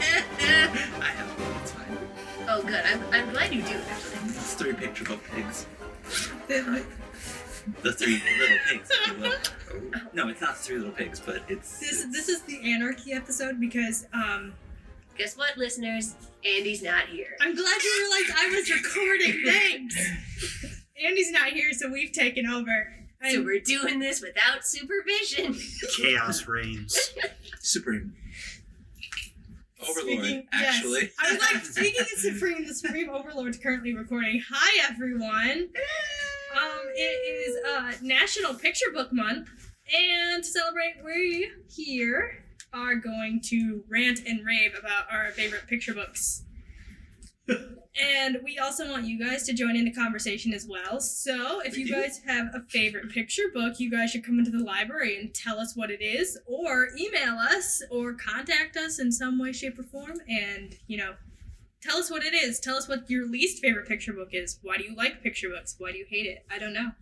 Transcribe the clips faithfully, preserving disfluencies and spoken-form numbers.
I don't know, it's fine. Oh, good. I'm, I'm glad you do, actually. It's three picture book pigs. Right. The three little pigs. Oh. No, it's not three little pigs, but it's this. It's... This is the anarchy episode because um, guess what, listeners? Andy's not here. I'm glad you realized I was recording. Thanks. Andy's not here, so we've taken over. And... So we're doing this without supervision. Chaos reigns. Supreme. Overlord, speaking, actually. Yes. I was like, speaking of Supreme, the Supreme Overlord's currently recording. Hi, everyone. Um, it is uh, National Picture Book Month, and to celebrate, we here are going to rant and rave about our favorite picture books. And we also want you guys to join in the conversation as well. So if we you do. guys have a favorite picture book, you guys should come into the library and tell us what it is, or email us, or contact us in some way, shape, or form, and, you know, tell us what it is. Tell us what your least favorite picture book is. Why do you like picture books? Why do you hate it? I don't know.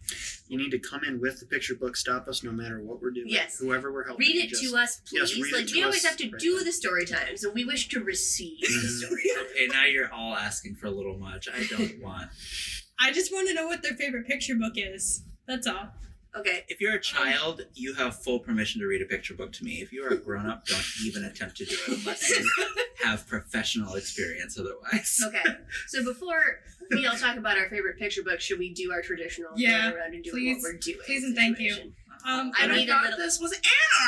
You need to come in with the picture book. Stop us no matter what we're doing. Yes. Whoever we're helping. Read it just, to us, please. Yes, read like, it to we us always have to right do now. the story time, so we wish to receive the story time. Okay, now you're all asking for a little much. I don't want. I just want to know what their favorite picture book is. That's all. Okay. If you're a child, you have full permission to read a picture book to me. If you are a grown-up, don't even attempt to do it unless you have professional experience otherwise. Okay. So before we all talk about our favorite picture book, should we do our traditional yeah, run around and do please, what we're doing? Please and thank you. Um, I, I need thought a little, this was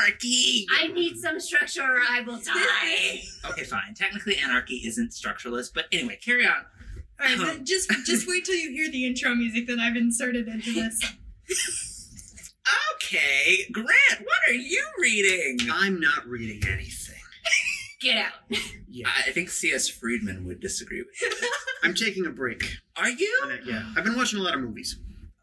anarchy! I need some structure or I will die! Okay, fine. Technically, anarchy isn't structureless, but anyway, carry on. All right, um. just, just wait till you hear the intro music that I've inserted into this. Okay, Grant, what are you reading? I'm not reading anything. Get out. Yeah. I think C S. Friedman would disagree with you. I'm taking a break. Are you? It, yeah. I've been watching a lot of movies.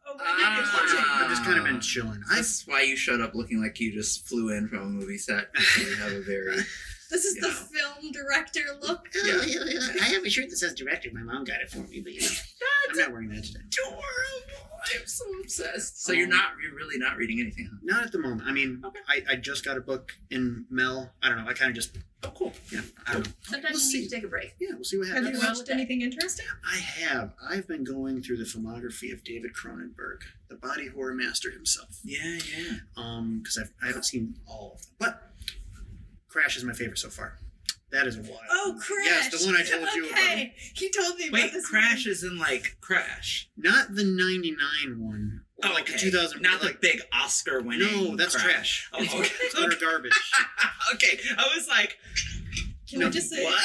Oh, my goodness. Ah, I've just kind of been chilling. That's I, why you showed up looking like you just flew in from a movie set. You have a very... This is the know. film director look. Yeah. Oh, yeah, yeah. I have a shirt that says director. My mom got it for me, but you know, I'm not wearing that today. Adorable. I'm so obsessed. So um, you're not, you're really not reading anything? Huh? Not at the moment. I mean, okay. I, I just got a book in Mel. I don't know. I kind of just. Oh, cool. Yeah, I don't know. Sometimes we'll you see. need to take a break. Yeah, we'll see what happens. Have you watched anything interesting? I have. I've been going through the filmography of David Cronenberg, the body horror master himself. Yeah, yeah. Um, because I've I haven't seen all of them, but. Crash is my favorite so far. That is a wild. Oh, Crash! Yes, the one I told okay. you about. Okay, he told me about Wait, this Crash movie. Is in, like, Crash. Not the ninety-nine one. Oh, like okay. the two thousand Not like, the big Oscar winning No, that's Crash. Trash. Oh, okay. It's utter garbage. Okay, I was like... Can no, we just say what?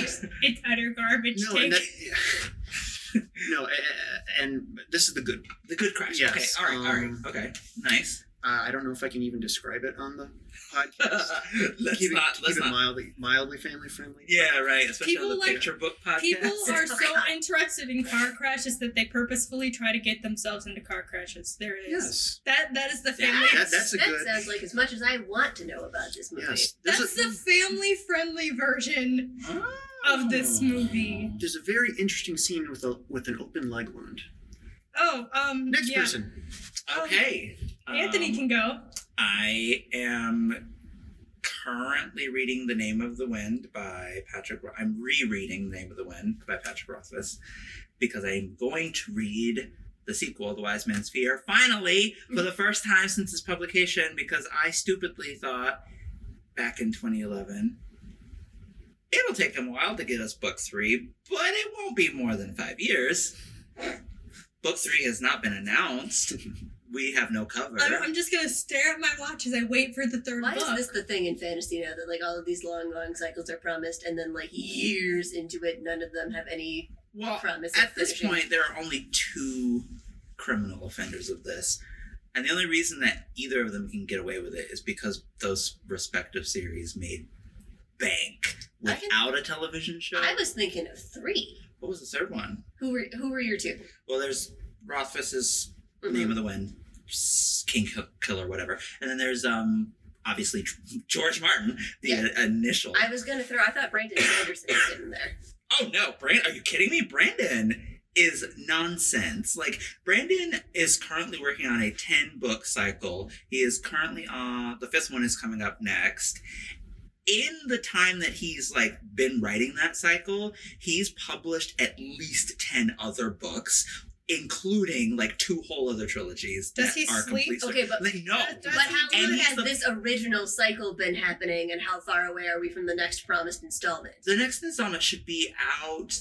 It's, it's utter garbage. No, and that, yeah. no, uh, and this is the good The good Crash. Yes. Okay, all right, um, all right. Okay, nice. Uh, I don't know if I can even describe it on the podcast. let's keep not, it, let's keep not. it mildly, mildly family friendly. Yeah, right. Especially people on the like, picture book podcast. People are so interested in car crashes that they purposefully try to get themselves into car crashes. There it is. Yes. That, that is the family. That, that's a that good, sounds like as much as I want to know about this movie. Yes, that's a, the family friendly version oh, of this movie. There's a very interesting scene with a with an open leg wound. Oh, um. Next yeah. person. Okay. Um, Anthony can go. I am currently reading The Name of the Wind by Patrick... Ro- I'm rereading The Name of the Wind by Patrick Rothfuss because I'm going to read the sequel, The Wise Man's Fear, finally, for the first time since its publication, because I stupidly thought back in twenty eleven, it'll take them a while to get us book three, but it won't be more than five years. Book three has not been announced. We have no cover. I'm, I'm just going to stare at my watch as I wait for the third Why book. Why is this the thing in fantasy now that, like, all of these long, long cycles are promised, and then, like, years into it, none of them have any well, promise of At finishing? This point, there are only two criminal offenders of this. And the only reason that either of them can get away with it is because those respective series made bank without can, a television show. I was thinking of three. What was the third one? Who were, who were your two? Well, there's Rothfuss's... Mm-hmm. Name of the Wind, King Killer, whatever. And then there's, um, obviously, George Martin, the yeah. a- initial. I was going to throw, I thought Brandon Sanderson was in there. Oh, no. Brand- Are you kidding me? Brandon is nonsense. Like, Brandon is currently working on a ten-book cycle. He is currently on, uh, the fifth one is coming up next. in the time that he's like been writing that cycle, he's published at least ten other books, including like two whole other trilogies. Does that he are sleep? Okay, but like, no. Does, does but how long has the, this original cycle been happening, and how far away are we from the next promised installment? The next installment should be out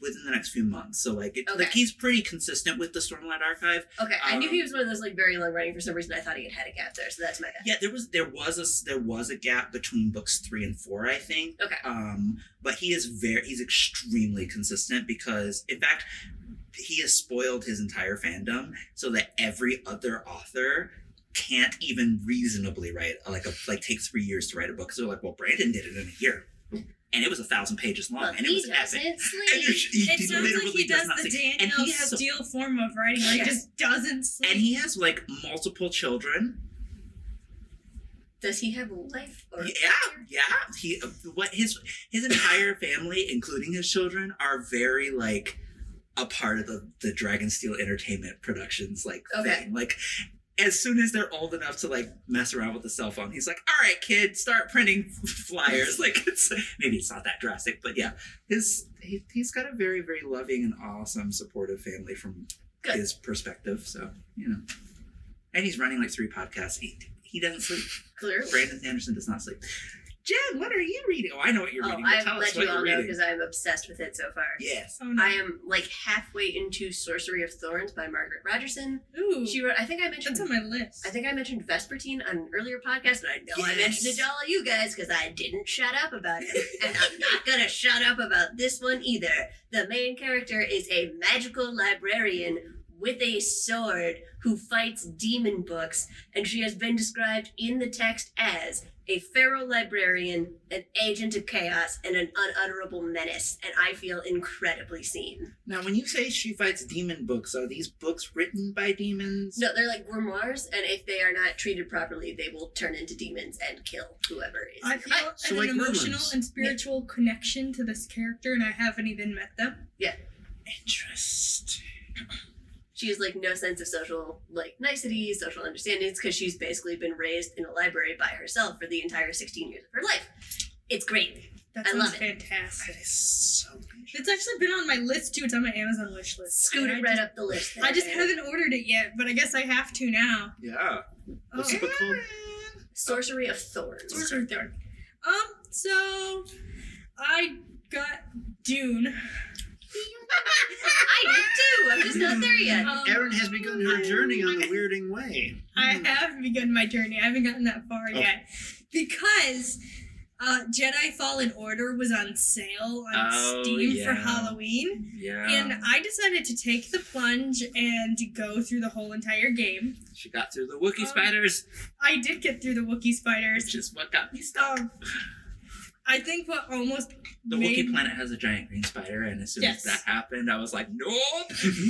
within the next few months. So like, it, okay. like he's pretty consistent with the Stormlight Archive. Okay, um, I knew he was one of those like very long running. For some reason, I thought he had had a gap there, so that's my bad. Yeah, there was there was a there was a gap between books three and four, I think. Okay, um, but he is very he's extremely consistent because, in fact, he has spoiled his entire fandom so that every other author can't even reasonably write like a like take three years to write a book. So they're like, well, Brandon did it in a year. And it was a thousand pages long, well, and it was epic. He doesn't sleep. It sounds like he does, does the Daniel Steele so, form of writing, like yes. just doesn't sleep. And he has like multiple children. Does he have a wife? Or yeah, a yeah. He uh, what his his entire family, including his children, are very like a part of the the Dragonsteel Entertainment Productions like okay. thing, like. As soon as they're old enough to, like, mess around with the cell phone, he's like, all right, kid, start printing flyers. Like, it's, maybe it's not that drastic, but yeah. His, he, he's got a very, very loving and awesome, supportive family from Good. his perspective. So, you know. And he's running, like, three podcasts. He, he doesn't sleep. Clearly. Brandon Sanderson does not sleep. Jen, what are you reading? Oh, I know what you're oh, reading. Well, I've tell let us you all know because I'm obsessed with it so far. Yes. Oh, no. I am like halfway into Sorcery of Thorns by Margaret Rogerson. Ooh. She wrote, I think I mentioned. That's on my list. I think I mentioned Vespertine on an earlier podcast, and I know yes. I mentioned it to all of you guys because I didn't shut up about it. And I'm not going to shut up about this one either. The main character is a magical librarian with a sword who fights demon books, and she has been described in the text as a feral librarian, an agent of chaos, and an unutterable menace, and I feel incredibly seen. Now, when you say she fights demon books, are these books written by demons? No, they're like grimoires, and if they are not treated properly, they will turn into demons and kill whoever is. I feel so like an emotional gremlins. and spiritual yeah. connection to this character, and I haven't even met them. Yeah. Interesting. She has, like, no sense of social, like, niceties, social understandings, because she's basically been raised in a library by herself for the entire sixteen years of her life. It's great. That I love it. Fantastic. That is so interesting. It's actually been on my list, too. It's on my Amazon wish list. Scoot it right up the list. I just haven't ordered it yet, but I guess I have to now. Yeah. What's the book called? Sorcery of Thorns. Sorcery of Thorns. Um, so, I got Dune. I do too. I'm just not there yet. Um, Erin has begun her journey on the weirding way. I mm. have begun my journey. I haven't gotten that far okay. yet because uh, Jedi Fallen Order was on sale on oh, Steam yeah. for Halloween, yeah. and I decided to take the plunge and go through the whole entire game. She got through the Wookiee um, spiders. I did get through the Wookiee spiders, which is what got me stuck. Um, I think what almost The made... Wookiee planet has a giant green spider, and as soon yes. as that happened, I was like, nope,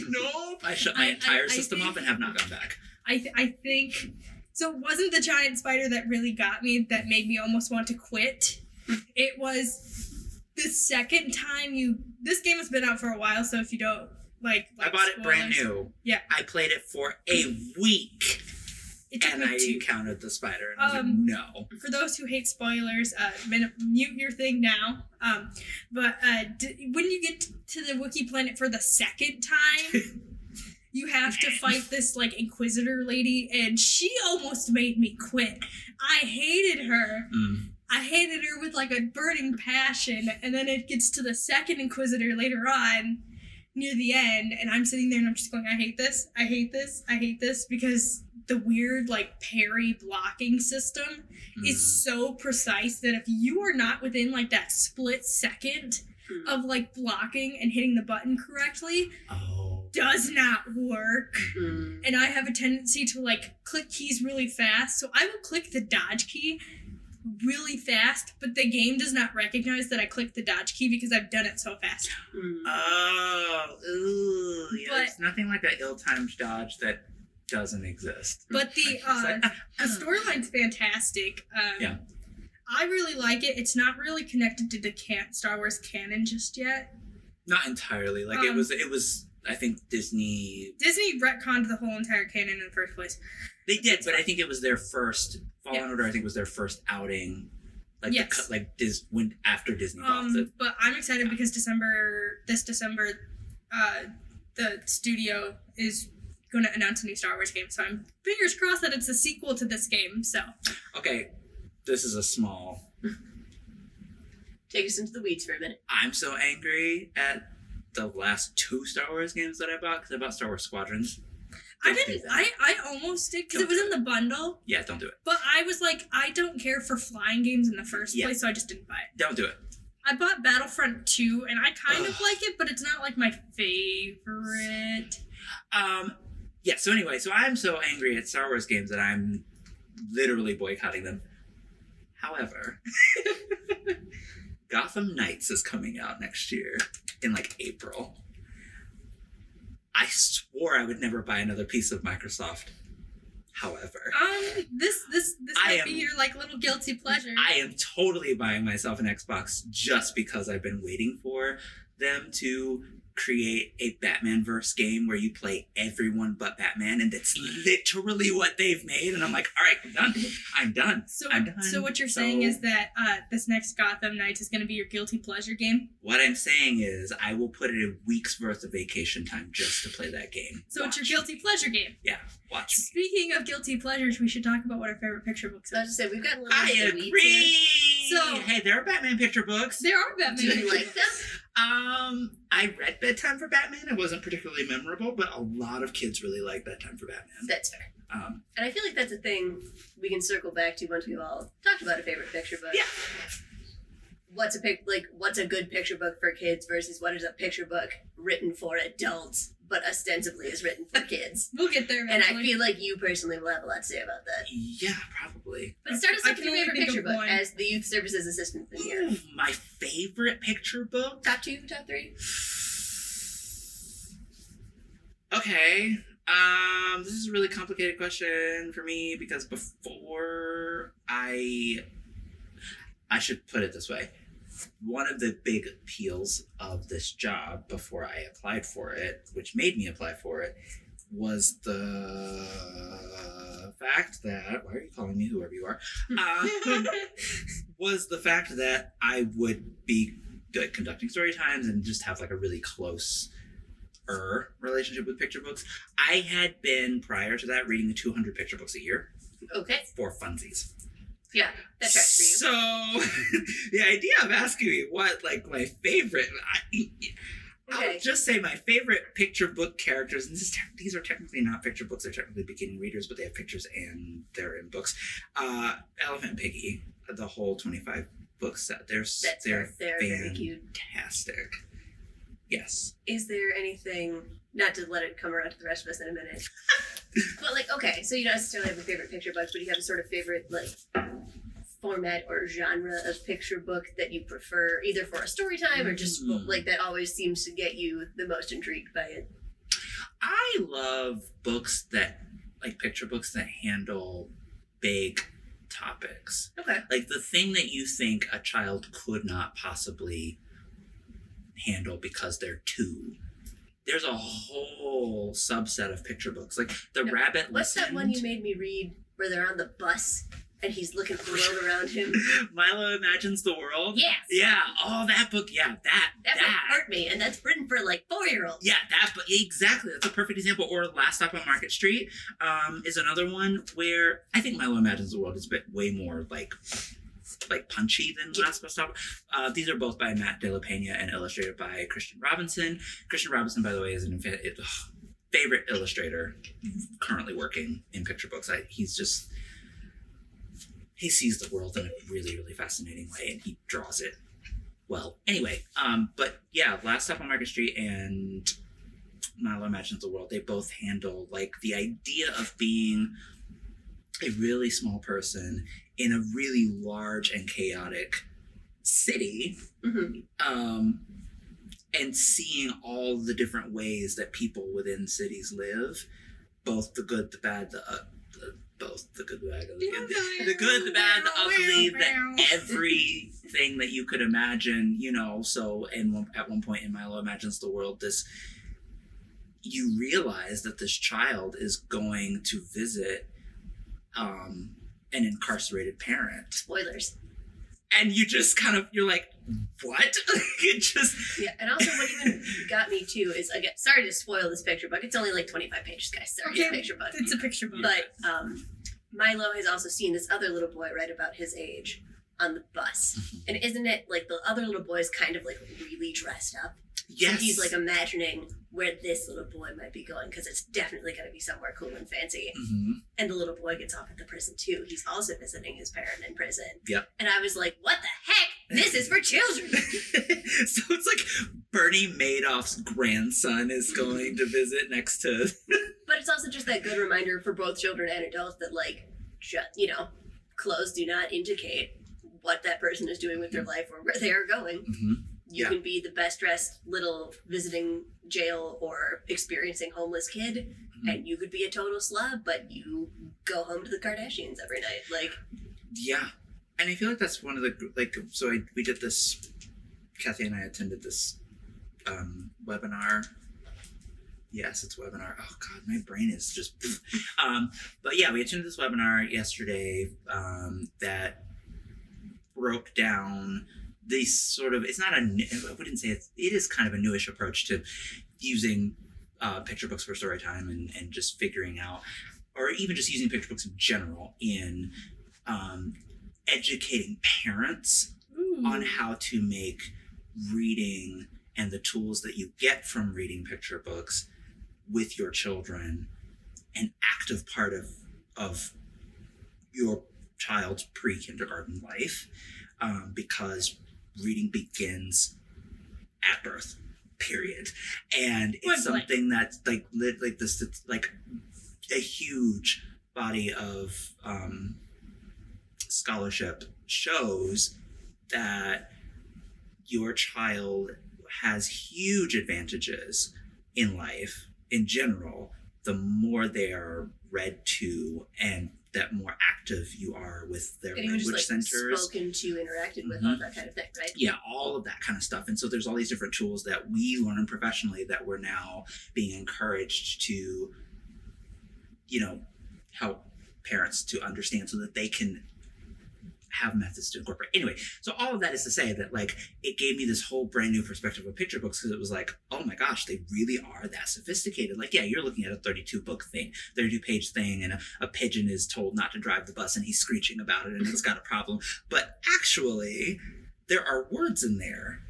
nope. I shut my I, entire I, I system think, off and have not gone back. I th- I think, so it wasn't the giant spider that really got me, that made me almost want to quit. It was the second time you, this game has been out for a while, so if you don't, like, like I bought spoilers. It brand new. Yeah. I played it for a week. And I two. encountered the spider, and I was um, like, no. For those who hate spoilers, uh, mute your thing now. Um, but uh, d- when you get to the Wookiee planet for the second time, you have to fight this, like, Inquisitor lady, and she almost made me quit. I hated her. Mm. I hated her with, like, a burning passion, and then it gets to the second Inquisitor later on, near the end, and I'm sitting there, and I'm just going, I hate this, I hate this, I hate this, because the weird, like, parry blocking system mm. is so precise that if you are not within, like, that split second mm. of, like, blocking and hitting the button correctly, oh. does not work. Mm. And I have a tendency to, like, click keys really fast, so I will click the dodge key really fast, but the game does not recognize that I clicked the dodge key because I've done it so fast. Mm. Oh, ooh, yeah, but, it's nothing like that ill-timed dodge that doesn't exist. But the uh, like, the storyline's fantastic. Um, yeah, I really like it. It's not really connected to the can- Star Wars canon just yet. Not entirely. Like um, it was. It was. I think Disney... Disney retconned the whole entire canon in the first place. They did, but I think it was their first... Fallen yeah. Order, I think, was their first outing. Like yes. the, like Dis went after Disney bought um, it. But I'm excited yeah. because December this December, uh, the studio is going to announce a new Star Wars game. So I'm fingers crossed that it's a sequel to this game. So okay, this is a small. Take us into the weeds for a minute. I'm so angry at the last two Star Wars games that I bought because I bought Star Wars Squadrons. Don't I didn't. I, I almost did because it was in the bundle. Yeah, don't do it. But I was like, I don't care for flying games in the first yeah. place, so I just didn't buy it. Don't do it. I bought Battlefront two, and I kind Ugh. of like it, but it's not like my favorite. Um. Yeah. So anyway, so I'm so angry at Star Wars games that I'm literally boycotting them. However, Gotham Knights is coming out next year in like April. I swore I would never buy another piece of Microsoft. However, um, this this this I might am, be your like little guilty pleasure. I am totally buying myself an Xbox just because I've been waiting for them to create a Batman-verse game where you play everyone but Batman, and that's literally what they've made. And I'm like, all right, I'm done. I'm done. So, I'm done. So what you're so, saying is that uh, this next Gotham Knights is going to be your guilty pleasure game? What I'm saying is I will put in a week's worth of vacation time just to play that game. So watch. It's your guilty pleasure game? Yeah, watch me. Speaking of guilty pleasures, we should talk about what our favorite picture books are. I was going to say, we've got a little bit of agree! So, hey, there are Batman picture books. There are Batman picture books. Do you like them? Um, I read Bedtime for Batman. It wasn't particularly memorable, but a lot of kids really like Bedtime for Batman. That's fair. Um, and I feel like that's a thing we can circle back to once we've all talked about a favorite picture book. Yeah. What's a pic- like what's a good picture book for kids versus what is a picture book written for adults but ostensibly is written for kids? We'll get there. Eventually. And I feel like you personally will have a lot to say about that. Yeah, probably. But start us with your favorite picture book one. As the youth services assistant of the year. My favorite picture book? Top two, top three. Okay. Um, this is a really complicated question for me because before I... I should put it this way. One of the big appeals of this job before I applied for it, which made me apply for it, was the fact that, why are you calling me whoever you are? Um, was the fact that I would be good at conducting story times and just have like a really close-er relationship with picture books. I had been, prior to that, reading two hundred picture books a year. Okay. For funsies. Yeah, that tracks for you. So, the idea of asking me what, like, my favorite, I, okay. I'll just say my favorite picture book characters, and this is te- these are technically not picture books, they're technically beginning readers, but they have pictures and they're in books. Uh, Elephant and Piggy, the whole twenty-five book set. They're, That's they're, they're fantastic. Very cute. Yes. Is there anything, not to let it come around to the rest of us in a minute, but, like, okay, so you don't necessarily have a favorite picture book, but you have a sort of favorite, like, format or genre of picture book that you prefer, either for a story time or just mm. like that always seems to get you the most intrigued by it? I love books that, like picture books that handle big topics. Okay. Like the thing that you think a child could not possibly handle because they're two. There's a whole subset of picture books. Like the no, rabbit What's listened. That one you made me read where they're on the bus? And he's looking at the world around him. Milo Imagines the World? Yes. Yeah. Oh, that book. Yeah, that. That, that. hurt me. And that's written for like four-year-olds. Yeah, that book. Exactly. That's a perfect example. Or Last Stop on Market Street um, is another one where I think Milo Imagines the World is a bit way more like like punchy than Last Stop. Uh, these are both by Matt De La Pena and illustrated by Christian Robinson. Christian Robinson, by the way, is an infinite, it, ugh, favorite illustrator currently working in picture books. I, he's just... He sees the world in a really, really fascinating way, and he draws it well. Anyway, um, but yeah, Last Stop on Market Street and Milo Imagines the World, they both handle, like, the idea of being a really small person in a really large and chaotic city, mm-hmm. um, and seeing all the different ways that people within cities live, both the good, the bad, the uh, both the good, the bad, the ugly, the good, the bad, the ugly, the everything that you could imagine, you know. So, and at one point in Milo Imagines the World, this you realize that this child is going to visit um, an incarcerated parent. Spoilers. and you just kind of, you're like, what? It just... Yeah, and also what even got me too is, again, sorry to spoil this picture book. It's only like twenty-five pages, guys. Sorry, okay, it's a picture book. It's a picture book. But um, Milo has also seen this other little boy right about his age on the bus. And isn't it like the other little boy's kind of like really dressed up? Yes. So he's like imagining where this little boy might be going, because it's definitely going to be somewhere cool and fancy. Mm-hmm. And the little boy gets off at the prison too. He's also visiting his parent in prison. Yep. And I was like, what the heck? This is for children. So it's like Bernie Madoff's grandson is going to visit next to... But it's also just that good reminder for both children and adults that, like, ju- you know, clothes do not indicate what that person is doing with their life or where they are going. Mm-hmm. You yeah. can be the best dressed little visiting jail or experiencing homeless kid, mm-hmm. and you could be a total slob, but you go home to the Kardashians every night. Like, yeah. And I feel like that's one of the, like, so I, we did this, Kathy and I attended this um, webinar. Yes, it's a webinar. Oh, God, my brain is just, um, but yeah, we attended this webinar yesterday um, that broke down these sort of, it's not a, I wouldn't say it's, it is kind of a newish approach to using uh, picture books for story time and, and just figuring out, or even just using picture books in general in, um, educating parents Ooh. On how to make reading and the tools that you get from reading picture books with your children an active part of of your child's pre-kindergarten life, um, because reading begins at birth, period. And it's One something point. That's like lit, like this like a huge body of um scholarship shows that your child has huge advantages in life in general the more they are read to, and that more active you are with their and language just, like, centers. Spoken to, interacted with, mm-hmm. all that kind of thing, right? Yeah, all of that kind of stuff. And so there's all these different tools that we learn professionally that we're now being encouraged to, you know, help parents to understand so that they can have methods to incorporate. Anyway, so all of that is to say that, like, it gave me this whole brand new perspective of picture books, because it was like, oh my gosh, they really are that sophisticated. Like, yeah, you're looking at a thirty-two book thing, thirty-two page thing, and a, a pigeon is told not to drive the bus and he's screeching about it and it's got a problem. But actually, there are words in there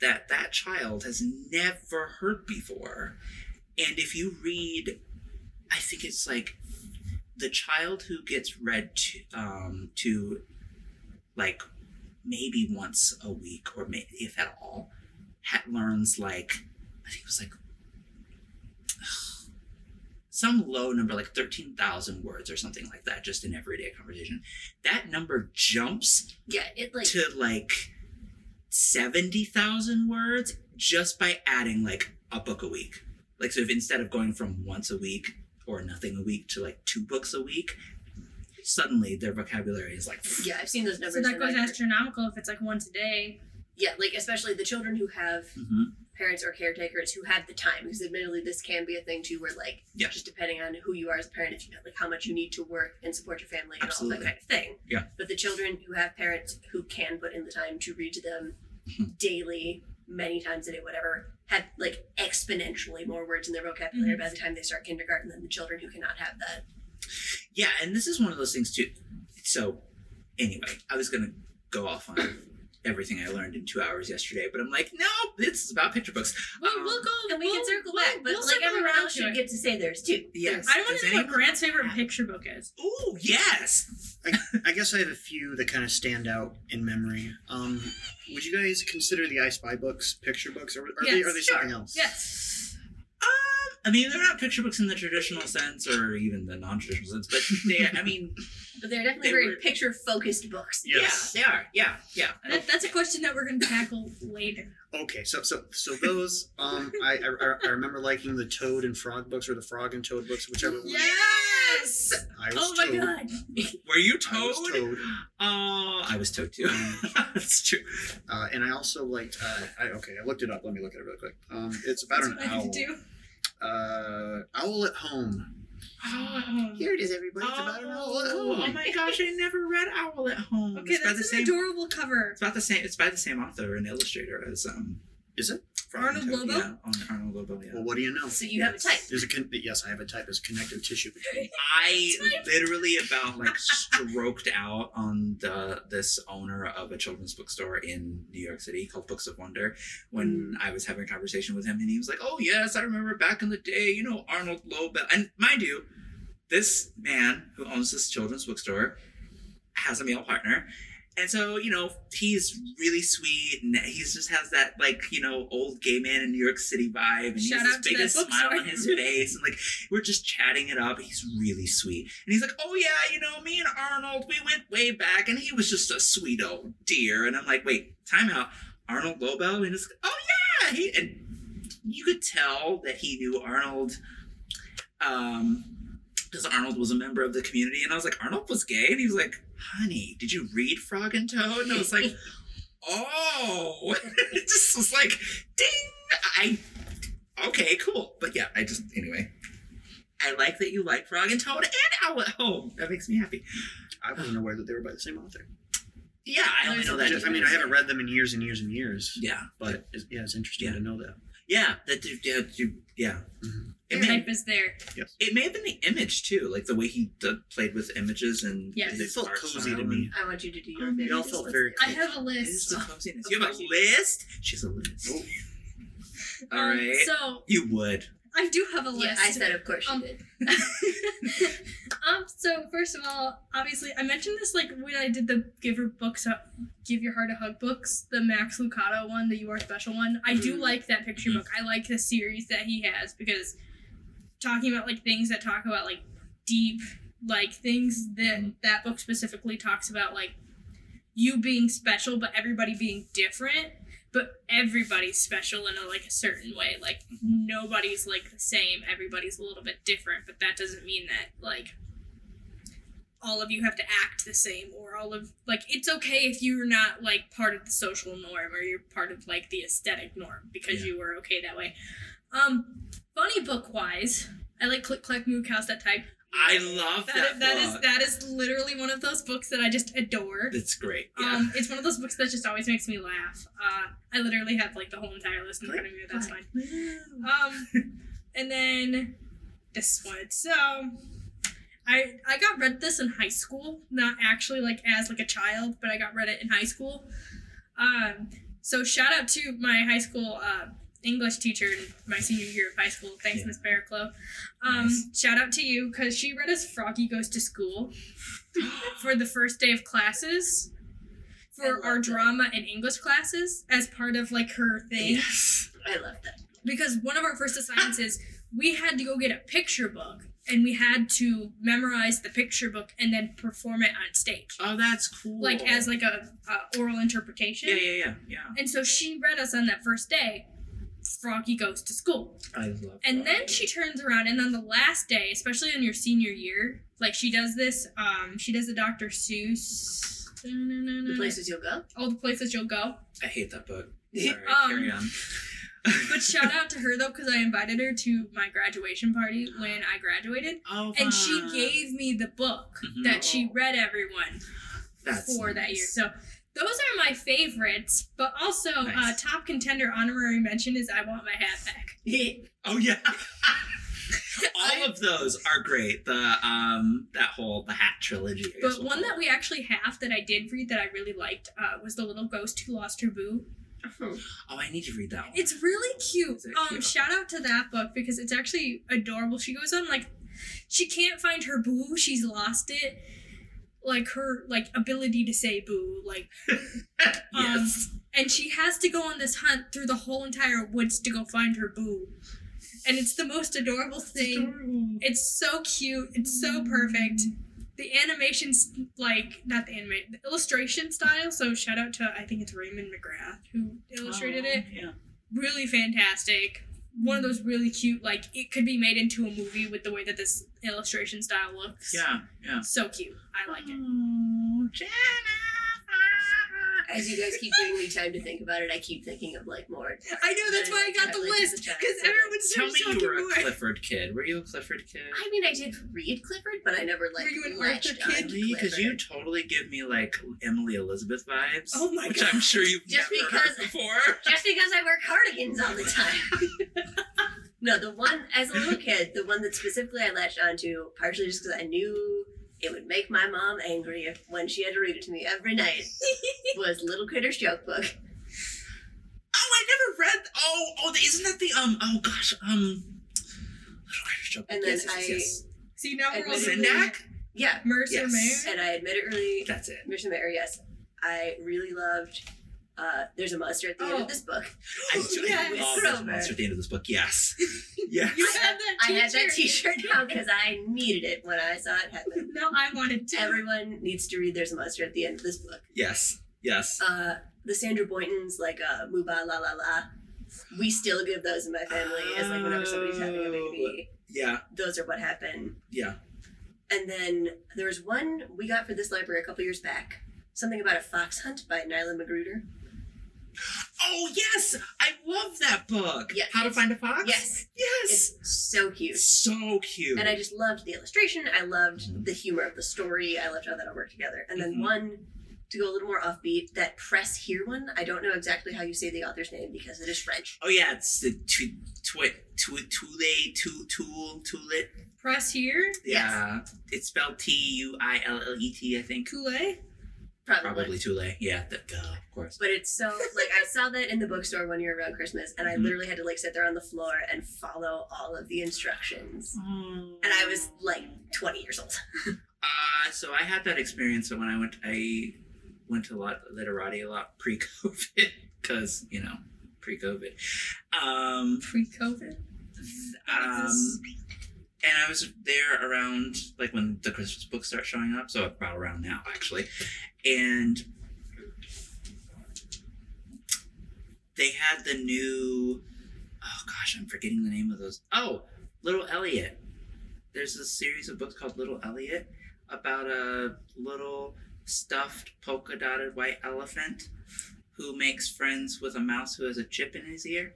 that that child has never heard before. And if you read, I think it's like the child who gets read to, um, to like maybe once a week or maybe if at all, ha- learns like, I think it was like ugh, some low number, like thirteen thousand words or something like that, just in everyday conversation. That number jumps yeah, it like to like seventy thousand words just by adding like a book a week. Like, so if instead of going from once a week or nothing a week to like two books a week, suddenly their vocabulary is like... Yeah, I've seen those numbers. So that goes like, astronomical if it's like once a day. Yeah, like especially the children who have mm-hmm. parents or caretakers who have the time, because admittedly this can be a thing too where like, yeah. just depending on who you are as a parent, if you know, like how much you need to work and support your family and Absolutely. All that kind of thing. Yeah. But the children who have parents who can put in the time to read to them mm-hmm. daily, many times a day, whatever, have like exponentially more words in their vocabulary mm-hmm. by the time they start kindergarten than the children who cannot have that. Yeah, and this is one of those things too. So anyway, I was going to go off on everything I learned in two hours yesterday, but I'm like, no, this is about picture books. Well, um, we'll go. And we we'll, can circle we'll, back, but we'll like everyone else should get to say theirs too. Yes. I want to know what Grant's favorite picture book is. Oh, yes. I, I guess I have a few that kind of stand out in memory. Um, would you guys consider the I Spy books picture books, or are yes, they, are they sure. something else? Yes. I mean, they're not picture books in the traditional sense or even the non-traditional sense, but they I mean... But they're definitely they very were... picture-focused books. Yes. Yeah, they are. Yeah, yeah. That, that's a question that we're going to tackle later. Okay, so so so those, um, I, I I remember liking the Toad and Frog books, or the Frog and Toad books, whichever one. Yes! I was oh, my Toad. God. Were you Toad? I was Toad. Oh, I was Toad, too. That's true. Uh, and I also liked... Uh, I, okay, I looked it up. Let me look at it really quick. Um, it's about that's an owl. What do you do? Uh, Owl at Home. Oh. Here it is, everybody. It's oh. about an owl at home. Oh my gosh, I never read Owl at Home. Okay, it's that's an same, adorable cover. It's about the same. It's by the same author and illustrator as um. Is it? Arnold Lobel? Yeah, Arnold Lobel, yeah. Well, what do you know? So you yes. have a type. There's a con- yes, I have a type. There's connective tissue between. I literally about like stroked out on the this owner of a children's bookstore in New York City called Books of Wonder when mm. I was having a conversation with him, and he was like, "Oh yes, I remember back in the day, you know, Arnold Lobel." And mind you, this man who owns this children's bookstore has a male partner. And so, you know, he's really sweet, and he just has that, like, you know, old gay man in New York City vibe, and he has this biggest smile on his face, and, like, we're just chatting it up. He's really sweet. And he's like, "Oh, yeah, you know, me and Arnold, we went way back, and he was just a sweet old dear." And I'm like, wait, time out. Arnold Lobel? And it's like, oh, yeah! He, and you could tell that he knew Arnold, um... because Arnold was a member of the community, and I was like, Arnold was gay? And he was like, "Honey, did you read Frog and Toad?" And I was like, oh. It just was like, ding! I, okay, cool. But yeah, I just, anyway. I like that you like Frog and Toad and Owl at Home. That makes me happy. I wasn't aware that they were by the same author. Yeah, I only know that. Just, I mean, I haven't read them in years and years and years. Yeah. But, it's, yeah, it's interesting yeah. to know that. Yeah, that you, yeah. You, yeah. Mm-hmm. Your hype is there. Yes. It may have been the image too, like the way he d- played with images and yes. it felt cozy to me. I want you to do your. They all felt very. Cozy. I have a list. Oh, coziness. You have a list. She's a list. Oh. All um, right. So you would. I do have a list. Yes, I said, of course, you um, did. um. So first of all, obviously, I mentioned this like when I did the give your books up, give your heart a hug books, the Max Lucado one, the You Are Special one. I do mm. like that picture mm. book. I like the series that he has because. Talking about like things that talk about like deep like things that mm-hmm. that book specifically talks about, like you being special but everybody being different, but everybody's special in a, like a certain way, like mm-hmm. nobody's like the same, everybody's a little bit different, but that doesn't mean that like all of you have to act the same or all of like it's okay if you're not like part of the social norm or you're part of like the aesthetic norm because yeah. you were okay that way. Um, funny book wise, I like Click Clack Moo Cows That Type. I love that. That, that is that is literally one of those books that I just adore. It's great. Yeah. Um, it's one of those books that just always makes me laugh. Uh, I literally have like the whole entire list in front of me. That's fine. Um, and then this one. So I I got read this in high school, not actually like as like a child, but I got read it in high school. Um, so shout out to my high school. Uh, English teacher in my senior year of high school. Thanks, yeah. Miss Barraclough. Um, nice. Shout out to you, because she read us Froggy Goes to School for the first day of classes for our that. drama and English classes as part of, like, her thing. Yes. I love that. Because one of our first assignments is we had to go get a picture book, and we had to memorize the picture book and then perform it on stage. Oh, that's cool. Like, as, like, a, a oral interpretation. Yeah, yeah, yeah, yeah. And so she read us on that first day Froggy Goes to School. I love that. And then she turns around, and on the last day, especially on your senior year, like she does this, um, she does the Doctor Seuss. The Places You'll Go? Oh, The Places You'll Go. I hate that book. Sorry, um, carry on. But shout out to her, though, because I invited her to my graduation party when I graduated. Oh, wow. And she gave me the book mm-hmm. that she read everyone That's for nice. that year. So... those are my favorites, but also nice. uh, top contender honorary mention is I Want My Hat Back. Oh, yeah. All I, of those are great. The um that whole, the hat trilogy. But one that we actually have that I did read that I really liked uh, was The Little Ghost Who Lost Her Boo. Oh, I need to read that one. It's really cute. It um, cute? Shout out to that book because it's actually adorable. She goes on like, she can't find her boo. She's lost it. Like her, like ability to say boo, like, yes. Um, and she has to go on this hunt through the whole entire woods to go find her boo, and it's the most adorable thing. Adorable. It's so cute. It's so perfect. The animation's like not the animation, the illustration style. So shout out to I think it's Raymond McGrath who illustrated oh, it. Yeah, really fantastic. One of those really cute, like it could be made into a movie with the way that this illustration style looks. Yeah, yeah. So cute. I like it. Oh, Jenna. as you guys keep giving me time to think about it, I keep thinking of like more. I know, that's why I got the list, because everyone's so much. Tell me you were a Clifford kid. Were you a Clifford kid? I mean, I did read Clifford, but I never like. Were you an Arthur kid? Because you totally give me like Emily Elizabeth vibes. Oh my god, which I'm sure you've just never because, heard before. Just because I wear cardigans all the time. No, the one as a little kid, the one that specifically I latched onto, partially just because I knew it would make my mom angry if, when she had to read it to me every night, was Little Critter's Joke Book. Oh, I never read. Oh, oh, isn't that the um? Oh gosh, um, Little Critter's Joke Book. And then yes, I yes, yes. see now we're all Zindak. Yeah, Mercer yes. Mayer. And I admit it really. That's it. Mercer Mayer. Yes, I really loved. Uh, There's a Monster at the oh. End of This Book. I do yes. love There's a Monster at the End of This Book. Yes. Yes. You had that t-shirt. I had that t-shirt now because I needed it when I saw it happen. No, I wanted to. Everyone needs to read There's a Monster at the End of This Book. Yes. Yes. Uh, the Sandra Boynton's like uh, Muba La La La. We still give those in my family oh. as like whenever somebody's having a baby. Yeah. Those are what happen. Yeah. And then there was one we got for this library a couple years back. Something about a fox hunt by Nyla Magruder. Oh, yes! I love that book! Yeah, How to Find a Fox? Yes. Yes! It's so cute. So cute. And I just loved the illustration. I loved the humor of the story. I loved how that all worked together. And then mm-hmm. one, to go a little more offbeat, that Press Here one. I don't know exactly how you say the author's name because it is French. Oh, yeah. It's the Tule, Tule, Tule. Press Here? Yeah. Yes. It's spelled T U I L L E T, I think. Tule? Probably. Probably too late. Yeah, the, uh, of course. But it's so, like, I saw that in the bookstore one year around Christmas, and I mm-hmm. literally had to, like, sit there on the floor and follow all of the instructions. Mm. And I was, like, twenty years old. uh, so I had that experience when I went, I went to a lot, Literati a lot pre-COVID, because, you know, pre-COVID. Um, pre-COVID? Um... And I was there around, like, when the Christmas books start showing up, so about around now, actually. And they had the new, oh gosh, I'm forgetting the name of those. Oh, Little Elliot. There's a series of books called Little Elliot about a little stuffed polka-dotted white elephant who makes friends with a mouse who has a chip in his ear.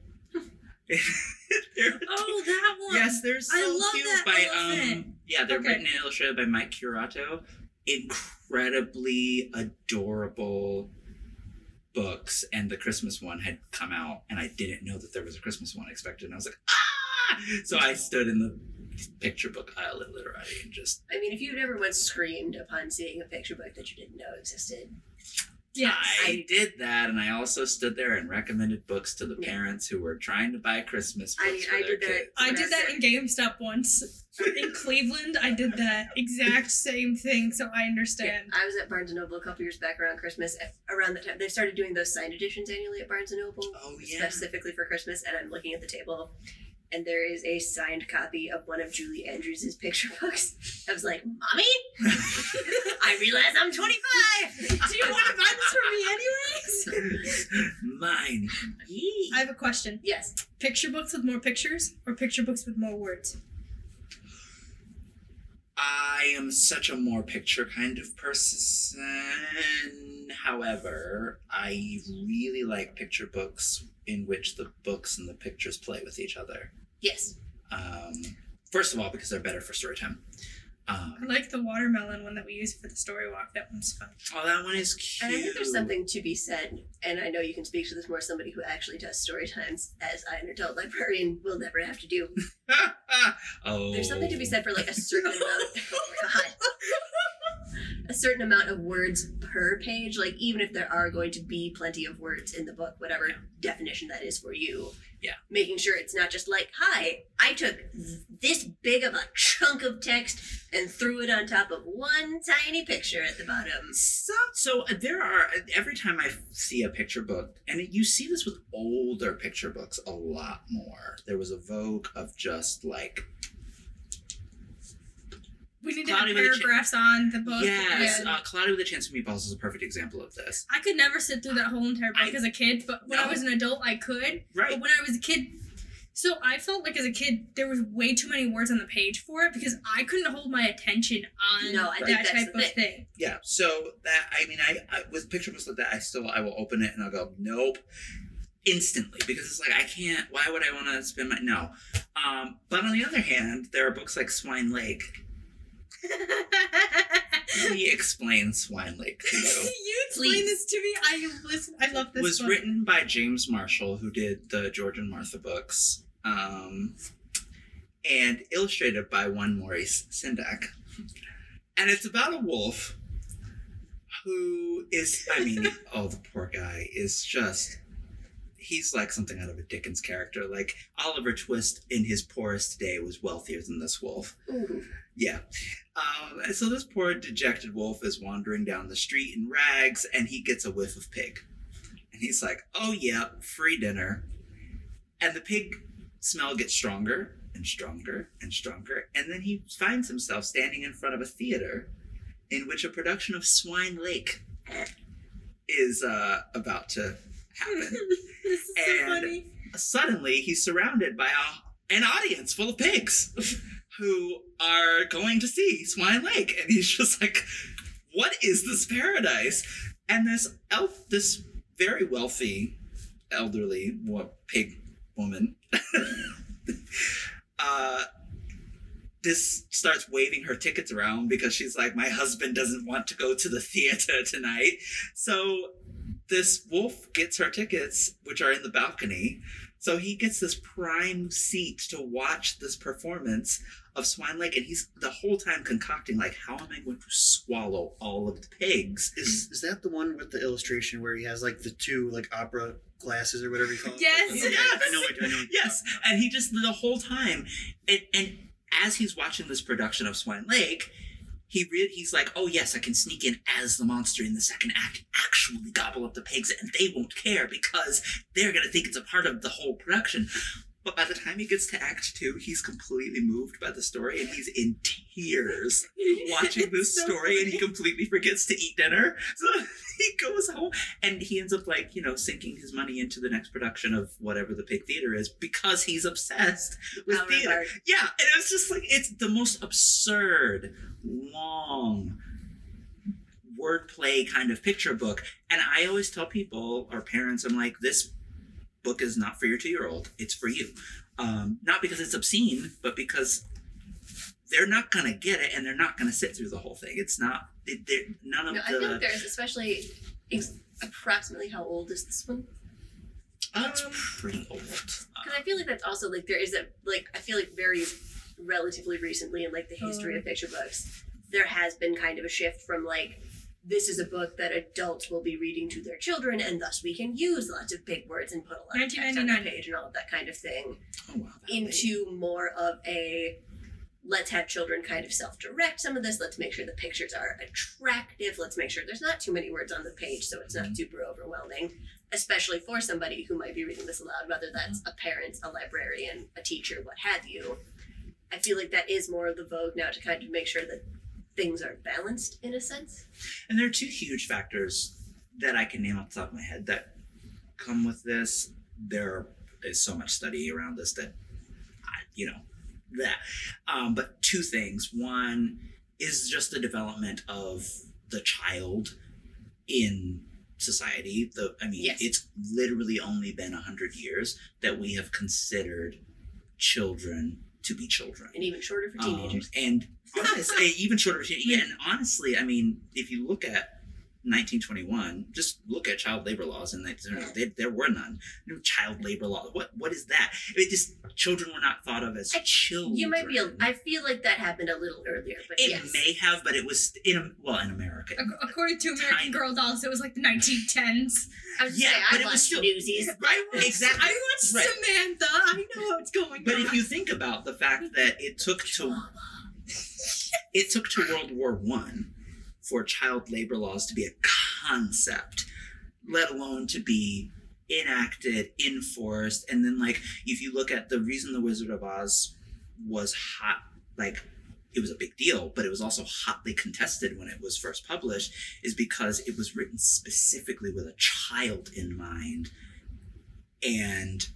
Oh, that one! Yes, they're so I love cute. That by um, yeah, they're okay. written and illustrated by Mike Curato. Incredibly adorable books, and the Christmas one had come out, and I didn't know that there was a Christmas one expected, and I was like, ah! So I stood in the picture book aisle at Literati and just. I mean, if you'd ever once screamed upon seeing a picture book that you didn't know existed. Yes. I did that, and I also stood there and recommended books to the yeah. parents who were trying to buy Christmas books I mean, for I their did kids. That. I did that in GameStop once. In Cleveland, I did that exact same thing, so I understand. Yeah, I was at Barnes and Noble a couple years back around Christmas. Around the time, they started doing those signed editions annually at Barnes and Noble. Oh, yeah. Specifically for Christmas, and I'm looking at the table, and there is a signed copy of one of Julie Andrews' picture books. I was like, Mommy? I realize I'm twenty-five! Do you want to buy this for me anyways? Mine. I have a question. Yes. Picture books with more pictures or picture books with more words? I am such a more picture kind of person. However, I really like picture books in which the books and the pictures play with each other. Yes. Um, first of all, because they're better for story time. Um, I like the watermelon one that we used for the story walk. That one's fun. Oh, that one is cute. And I think there's something to be said, and I know you can speak to this more, somebody who actually does story times, as I, an adult librarian, will never have to do. Oh. There's something to be said for, like, a certain amount of... Oh, God. A certain amount of words per page. Like, even if there are going to be plenty of words in the book, whatever yeah. definition that is for you. Yeah. Making sure it's not just like, hi, I took this big of a chunk of text and threw it on top of one tiny picture at the bottom. So, so there are, every time I see a picture book, and you see this with older picture books a lot more. There was a vogue of just like, we need Cloudy to have paragraphs the cha- on the book. Yes, yeah. uh, Cloudy with a Chance of Meatballs is a perfect example of this. I could never sit through that whole entire book I, as a kid, but when no. I was an adult, I could. Right. But when I was a kid, So I felt like as a kid, there was way too many words on the page for it because I couldn't hold my attention on no, I that type of thing. thing. Yeah. So that, I mean, I, I with picture books like that, I still, I will open it and I'll go, nope. Instantly, because it's like, I can't, why would I want to spend my, no. Um, but on the other hand, there are books like Swine Lake. He explains Swine Lake to you. You explain Please. this to me. I listen. I love this. It was book. written by James Marshall, who did the George and Martha books, um, and illustrated by one Maurice Sendak. And it's about a wolf who is, I mean, oh, the poor guy is just. He's like something out of a Dickens character. Like Oliver Twist in his poorest day was wealthier than this wolf. Ooh. Yeah. Um, and so this poor dejected wolf is wandering down the street in rags and he gets a whiff of pig. And he's like, oh yeah, free dinner. And the pig smell gets stronger and stronger and stronger. And then he finds himself standing in front of a theater in which a production of Swine Lake is uh, about to happen. This is and so funny. Suddenly he's surrounded by a, an audience full of pigs who are going to see Swine Lake, and he's just like, what is this paradise? And this elf, this very wealthy elderly wo- pig woman uh this starts waving her tickets around because she's like, my husband doesn't want to go to the theater tonight. So this wolf gets her tickets, which are in the balcony. So he gets this prime seat to watch this performance of Swine Lake. And he's the whole time concocting, like, how am I going to swallow all of the pigs? Is is that the one with the illustration where he has, like, the two, like, opera glasses or whatever you call it? Yes. Like, yes. I know what I know. Yes. And he just, the whole time, and, and as he's watching this production of Swine Lake, He re- he's like, oh yes, I can sneak in as the monster in the second act, actually gobble up the pigs, and they won't care because they're going to think it's a part of the whole production. But by the time he gets to act two, he's completely moved by the story, and he's in tears watching this so story, funny. And he completely forgets to eat dinner. So he goes home, and he ends up, like, you know, sinking his money into the next production of whatever the pig theater is because he's obsessed with Our theater. Art. Yeah, and it was just like, it's the most absurd, long wordplay kind of picture book. And I always tell people, or parents, I'm like, this book is not for your two-year-old, it's for you. Um, not because it's obscene, but because they're not going to get it and they're not going to sit through the whole thing. It's not, it, none of no, the... I think there's, especially, ex- approximately how old is this one? Oh, it's um, pretty old. Because I feel like that's also, like, there is a, like, I feel like very relatively recently in, like, the history um, of picture books, there has been kind of a shift from, like, this is a book that adults will be reading to their children, and thus we can use lots of big words and put a lot of text on the page and all of that kind of thing. Oh, wow, into late. More of a, let's have children kind of self-direct some of this. Let's make sure the pictures are attractive. Let's make sure there's not too many words on the page so it's not mm-hmm. super overwhelming, especially for somebody who might be reading this aloud, whether that's mm-hmm. a parent, a librarian, a teacher, what have you. I feel like that is more of the vogue now, to kind of make sure that things are balanced in a sense. And there are two huge factors that I can name off the top of my head that come with this. There is so much study around this that, I, you know, that. Um, but two things. One is just the development of the child in society. The I mean, yes. It's literally only been one hundred years that we have considered children to be children. And even shorter for teenagers. Um, and honestly, even shorter for teenagers. Yeah. And honestly, I mean, if you look at nineteen twenty-one, just look at child labor laws, and they, they, there were none. No child labor law. What What is that? I mean, just children were not thought of as I, children. You might be, a, I feel like that happened a little earlier, but It yes. may have, but it was, in well, in America. According to American Tiny. Girl Dolls, it was like the nineteen tens. I was yeah, saying, I but watched it was still, Newsies. Right, exactly. I watched right. Samantha. I know what's going but on. But if you think about the fact that it took to, it took to World War One for child labor laws to be a concept, let alone to be enacted, enforced. And then, like, if you look at the reason The Wizard of Oz was hot, like, it was a big deal, but it was also hotly contested when it was first published, is because it was written specifically with a child in mind. And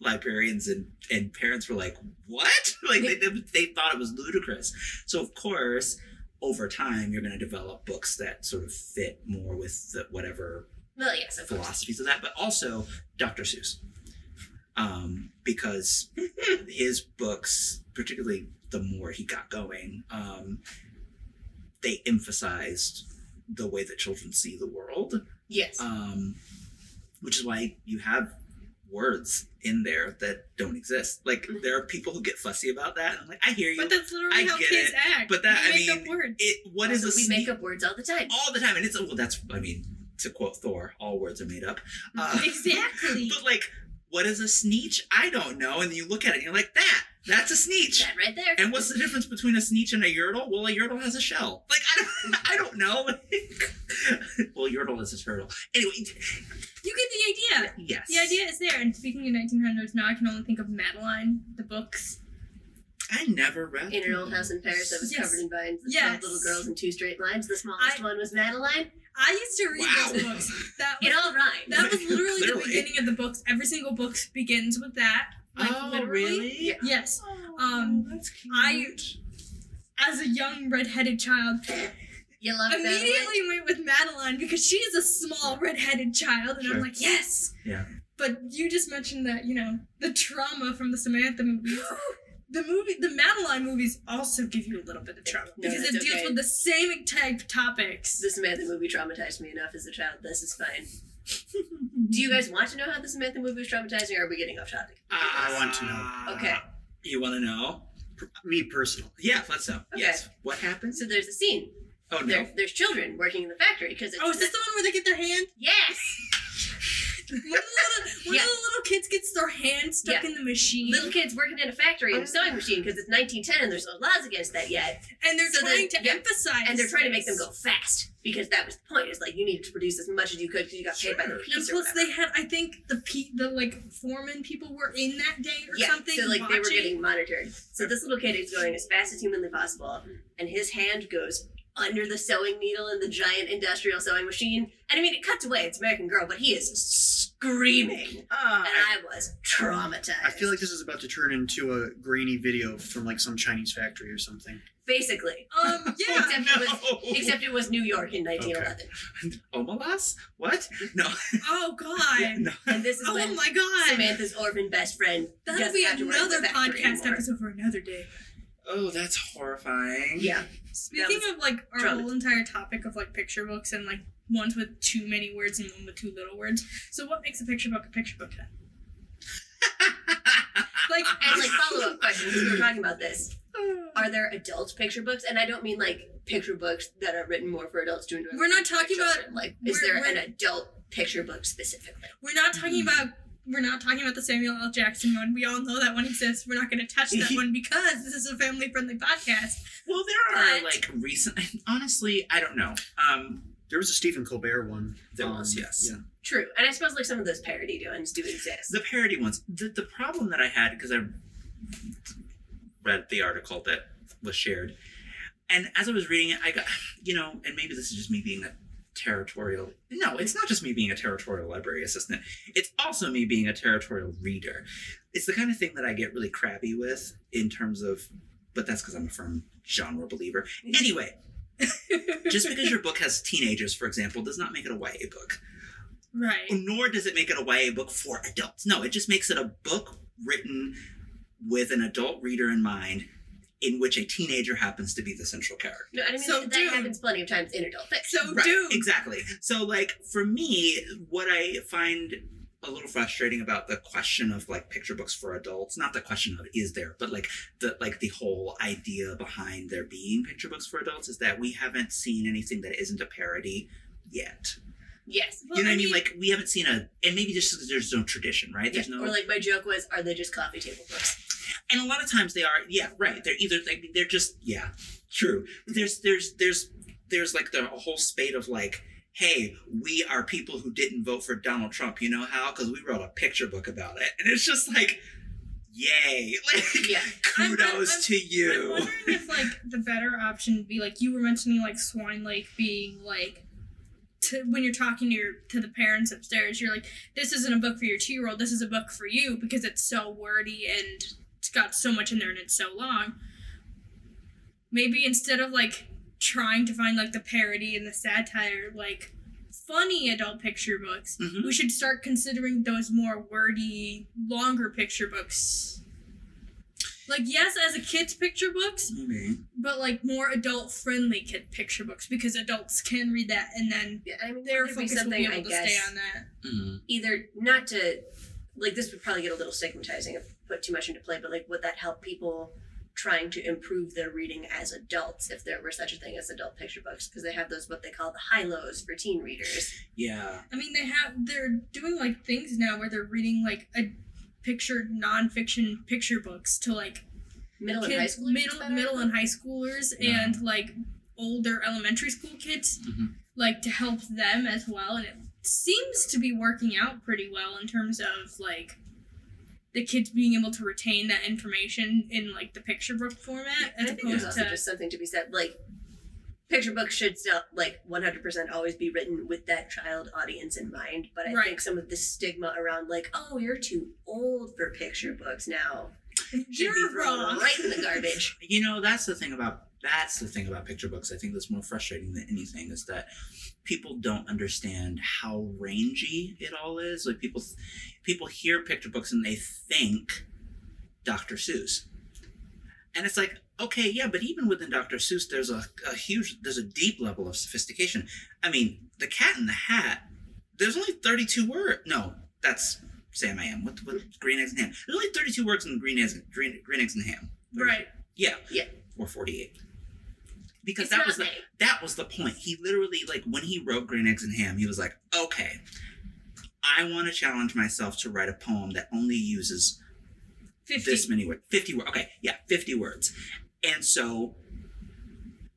librarians and, and parents were like, what? Like they, they thought it was ludicrous. So of course, over time, you're going to develop books that sort of fit more with the, whatever well, yes, of philosophies course. Of that. But also Doctor Seuss, um, because his books, particularly the more he got going, um, they emphasized the way that children see the world. Yes. Um, which is why you have words in there that don't exist. Like, mm-hmm. there are people who get fussy about that. I'm like, I hear you. But that's literally I how kids it. act. But that, we I make mean, up words. It, what also, is a we sneak- make up words all the time. All the time. And it's, well, that's, I mean, to quote Thor, all words are made up. Uh, exactly. But like, what is a sneech? I don't know. And then you look at it and you're like, that. That's a sneech. That right there. And what's the difference between a sneech and a yeartle? Well, a yeartle has a shell. Like, I don't, I don't know. Well, yeartle is a turtle. Anyway. You get the idea. Yes. The idea is there. And speaking of nineteen hundreds, now I can only think of Madeline, the books. I never read In an old house in Paris that was yes. covered in vines that yes. little girls in two straight lines. The smallest I, one was Madeline. I used to read wow. those books. That was, it all rhymes. That was literally Clearly. the beginning of the books. Every single book begins with that. Like, oh, literally. Really? Yeah. Yes. Oh, um, that's cute. I, as a young redheaded child, you love immediately Madeline? went with Madeline because she is a small redheaded child, and sure. I'm like, yes. Yeah. But you just mentioned that, you know, the trauma from the Samantha movies. The movie, the Madeline movies also give you a little bit of trauma no, because it deals okay. with the same type topics. The Samantha movie traumatized me enough as a child. This is fine. Do you guys want to know how the Samantha movie was traumatizing, or are we getting off topic? Uh, I want to know. Okay. You want to know? Me personally. Yeah, let's know. Okay. Yes. What happens? So there's a scene. Oh, no. There, there's children working in the factory. because Oh, is this the one where they get their hand? Yes! One of the little, yeah. little kids gets their hand stuck yeah. in the machine. Little kids working in a factory in a sewing machine because it's nineteen ten and there's no laws against that yet. And they're so trying then, to yeah. emphasize And they're trying this. to make them go fast because that was the point. It's like you needed to produce as much as you could because you got paid sure. by the piece. And plus they had, I think the pe- the like foreman people were in that day or yeah. something. So like watching. They were getting monitored. So this little kid is going as fast as humanly possible and his hand goes under the sewing needle in the giant industrial sewing machine. And I mean, it cuts away. It's American Girl, but he is screaming. Uh, and I, I was traumatized. I feel like this is about to turn into a grainy video from like some Chinese factory or something. Basically. Um, yeah. Except, no. it was, except it was New York in nineteen eleven. Okay. Omalas? What? No. Oh, God. Yeah, no. And this is oh, when my God. Samantha's orphan best friend That'll be another podcast anymore. episode for another day. Oh, that's horrifying. Yeah. Speaking of, like, our drama. whole entire topic of, like, picture books and, like, ones with too many words and one with too little words. So what makes a picture book a picture book then? like, and, like, follow-up questions. We were talking about this. Are there adult picture books? And I don't mean, like, picture books that are written more for adults to enjoy. We're not talking about... Like, is there an adult picture book specifically? We're not talking mm. about... We're not talking about the Samuel L. Jackson one. We all know that one exists. We're not going to touch that one because this is a family-friendly podcast. Well, there are, but... like, recent... Honestly, I don't know. Um, there was a Stephen Colbert one. There um, was, yes. Yeah. True. And I suppose, like, some of those parody ones do exist. The parody ones. The, the problem that I had, because I read the article that was shared, and as I was reading it, I got, you know, and maybe this is just me being a territorial no it's not just me being a territorial library assistant, it's also me being a territorial reader. It's the kind of thing that I get really crabby with in terms of, but that's because I'm a firm genre believer anyway. Just because your book has teenagers, for example, does not make it a Y A book, right? Nor does it make it a Y A book for adults. No, it just makes it a book written with an adult reader in mind in which a teenager happens to be the central character. No, I mean, so, that, that happens plenty of times in adult fiction. So, right, dude. Exactly. So, like, for me, what I find a little frustrating about the question of, like, picture books for adults, not the question of is there, but, like, the like the whole idea behind there being picture books for adults is that we haven't seen anything that isn't a parody yet. Yes. Well, you know what I mean? mean? Like, we haven't seen a... And maybe just because there's no tradition, right? Yeah. There's no... Or, like, my joke was, are they just coffee table books? And a lot of times they are, yeah, right. They're either, like, they're just, yeah, true. There's, there's, there's, there's like the a whole spate of like, hey, we are people who didn't vote for Donald Trump. You know how? Because we wrote a picture book about it. And it's just like, yay. Like, yeah. Kudos I'm, I'm, I'm, to you. I'm wondering if, like, the better option would be, like, you were mentioning, like, Swine Lake being, like, to, when you're talking to your, to the parents upstairs, you're like, this isn't a book for your two-year-old, this is a book for you, because it's so wordy and it's got so much in there and it's so long. Maybe instead of, like, trying to find, like, the parody and the satire, like, funny adult picture books, mm-hmm. we should start considering those more wordy, longer picture books. Like, yes, as a kid's picture books, maybe. But, like, more adult-friendly kid picture books, because adults can read that, and then yeah, I mean, their focus will be able I to guess, stay on that. Mm-hmm. Either not to, like, this would probably get a little stigmatizing if put too much into play, but, like, would that help people trying to improve their reading as adults if there were such a thing as adult picture books, because they have those, what they call the high-lows for teen readers. Yeah. I mean, they have, they're doing, like, things now where they're reading, like, a picture nonfiction picture books to like middle kids, and high schoolers, middle middle and high schoolers, yeah. and like older elementary school kids, mm-hmm. like to help them as well. And it seems to be working out pretty well in terms of like the kids being able to retain that information in like the picture book format. Yeah, as I think opposed there's also to just something to be said. Like picture books should still like one hundred percent always be written with that child audience in mind, but I right. think some of the stigma around like, oh, you're too old for picture books now, you're be thrown right in the garbage. You know, that's the thing about that's the thing about picture books. I think that's more frustrating than anything is that people don't understand how rangy it all is. Like people, people hear picture books and they think Doctor Seuss, and it's like, okay, yeah, but even within Doctor Seuss, there's a, a huge, there's a deep level of sophistication. I mean, The Cat in the Hat, there's only thirty-two words. No, that's Sam I Am. What, what Green Eggs and Ham? There's only thirty-two words in the Green Eggs, Green, Green Eggs and Ham. thirty-two. Right. Yeah. Yeah. Or forty-eight. Because it's that was the, that was the point. He literally, like, when he wrote Green Eggs and Ham, he was like, okay, I want to challenge myself to write a poem that only uses fifty. This many words. fifty words. Okay, yeah, fifty words. And so,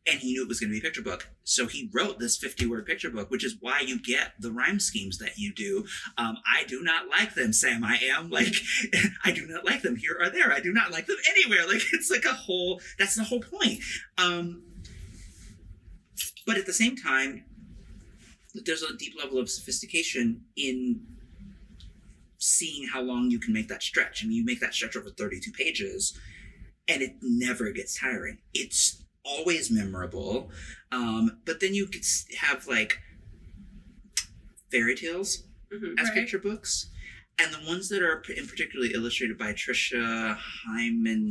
and he knew it was going to be a picture book. So he wrote this fifty-word picture book, which is why you get the rhyme schemes that you do. Um, I do not like them, Sam I Am. Like, I do not like them here or there. I do not like them anywhere. Like, it's like a whole, that's the whole point. Um, but at the same time, there's a deep level of sophistication in seeing how long you can make that stretch. I mean, you make that stretch over thirty-two pages, and it never gets tiring. It's always memorable. Um, but then you could have like fairy tales mm-hmm, as right. picture books. And the ones that are in particularly illustrated by Tricia Hyman.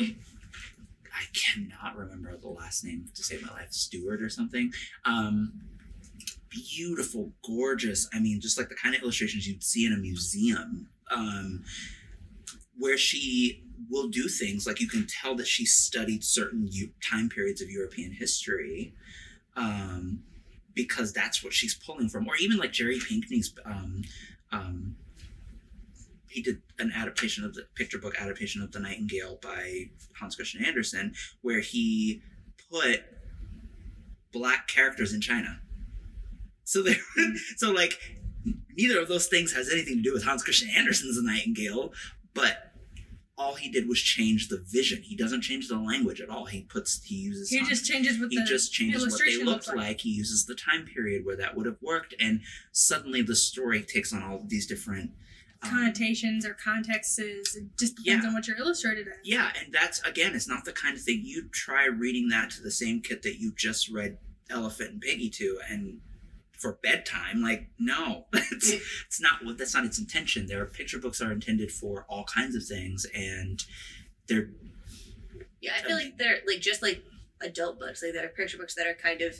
I cannot remember the last name to save my life. Stewart or something. Um, beautiful, gorgeous. I mean, just like the kind of illustrations you'd see in a museum. Um, where she will do things, like you can tell that she studied certain time periods of European history um, because that's what she's pulling from. Or even like Jerry Pinkney's, um, um, he did an adaptation of the picture book adaptation of The Nightingale by Hans Christian Andersen, where he put black characters in China. So they so like neither of those things has anything to do with Hans Christian Andersen's The Nightingale, but all he did was change the vision. He doesn't change the language at all. He puts, he uses... He just changes what He just changes what they looked like. like. He uses the time period where that would have worked, and suddenly the story takes on all of these different... Um, connotations or contexts. It just depends yeah. on what you're illustrated in. Yeah, and that's, again, it's not the kind of thing you try reading that to the same kid that you just read Elephant and Piggy to, and... for bedtime, like, no, it's, it's not what that's not its intention. Their picture books are intended for all kinds of things, and they're yeah I feel um, like they're like just like adult books, like they're picture books that are kind of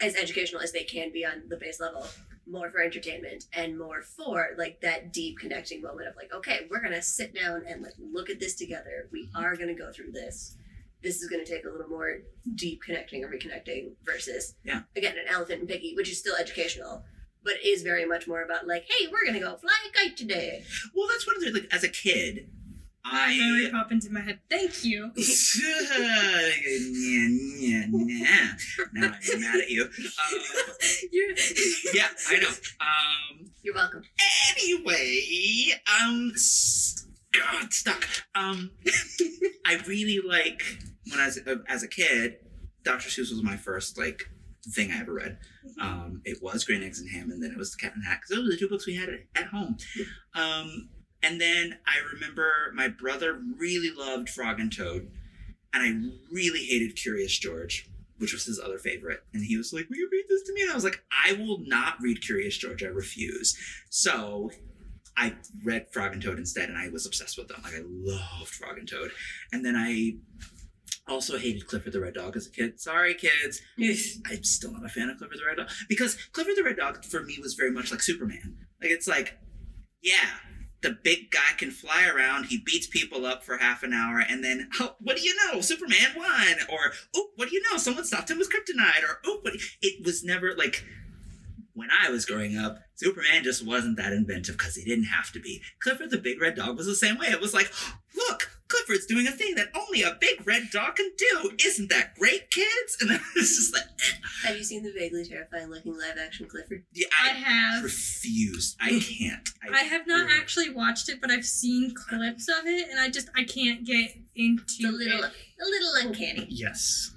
as educational as they can be on the base level, more for entertainment and more for like that deep connecting moment of like, okay, we're gonna sit down and like look at this together, we are gonna go through this. This is going to take a little more deep connecting or reconnecting versus, yeah. again, an Elephant and Piggy, which is still educational, but is very much more about like, hey, we're going to go fly a kite today. Well, that's one of the, like, as a kid, I... I Mary Poppins in my head. Thank you. yeah, yeah, yeah. Now I'm mad at you. Um, You're... yeah, I know. Um, You're welcome. Anyway, um... God, stuck. Um, I really like when I was uh, as a kid Doctor Seuss was my first, like, thing I ever read. Um, it was Green Eggs and Ham, and then it was The Cat in the Hat, because those were the two books we had at home. Um, and then I remember my brother really loved Frog and Toad, and I really hated Curious George, which was his other favorite. And he was like, will you read this to me? And I was like, I will not read Curious George. I refuse. So I read Frog and Toad instead, and I was obsessed with them. Like, I loved Frog and Toad. And then I also hated Clifford the Red Dog as a kid. Sorry, kids. I'm still not a fan of Clifford the Red Dog. Because Clifford the Red Dog, for me, was very much like Superman. Like, it's like, yeah, the big guy can fly around. He beats people up for half an hour. And then, oh, what do you know? Superman won. Or, oh, what do you know? Someone stopped him with kryptonite. Or, oh, what? It was never like, when I was growing up, Superman just wasn't that inventive because he didn't have to be. Clifford the Big Red Dog was the same way. It was like, look, Clifford's doing a thing that only a big red dog can do. Isn't that great, kids? And then it's just like, eh. Have you seen the vaguely terrifying looking live action Clifford? Yeah, I, I have. Refused. I can't. I, I have not yeah. actually watched it, but I've seen clips of it, and I just I can't get into the little, it. A little uncanny. Yes.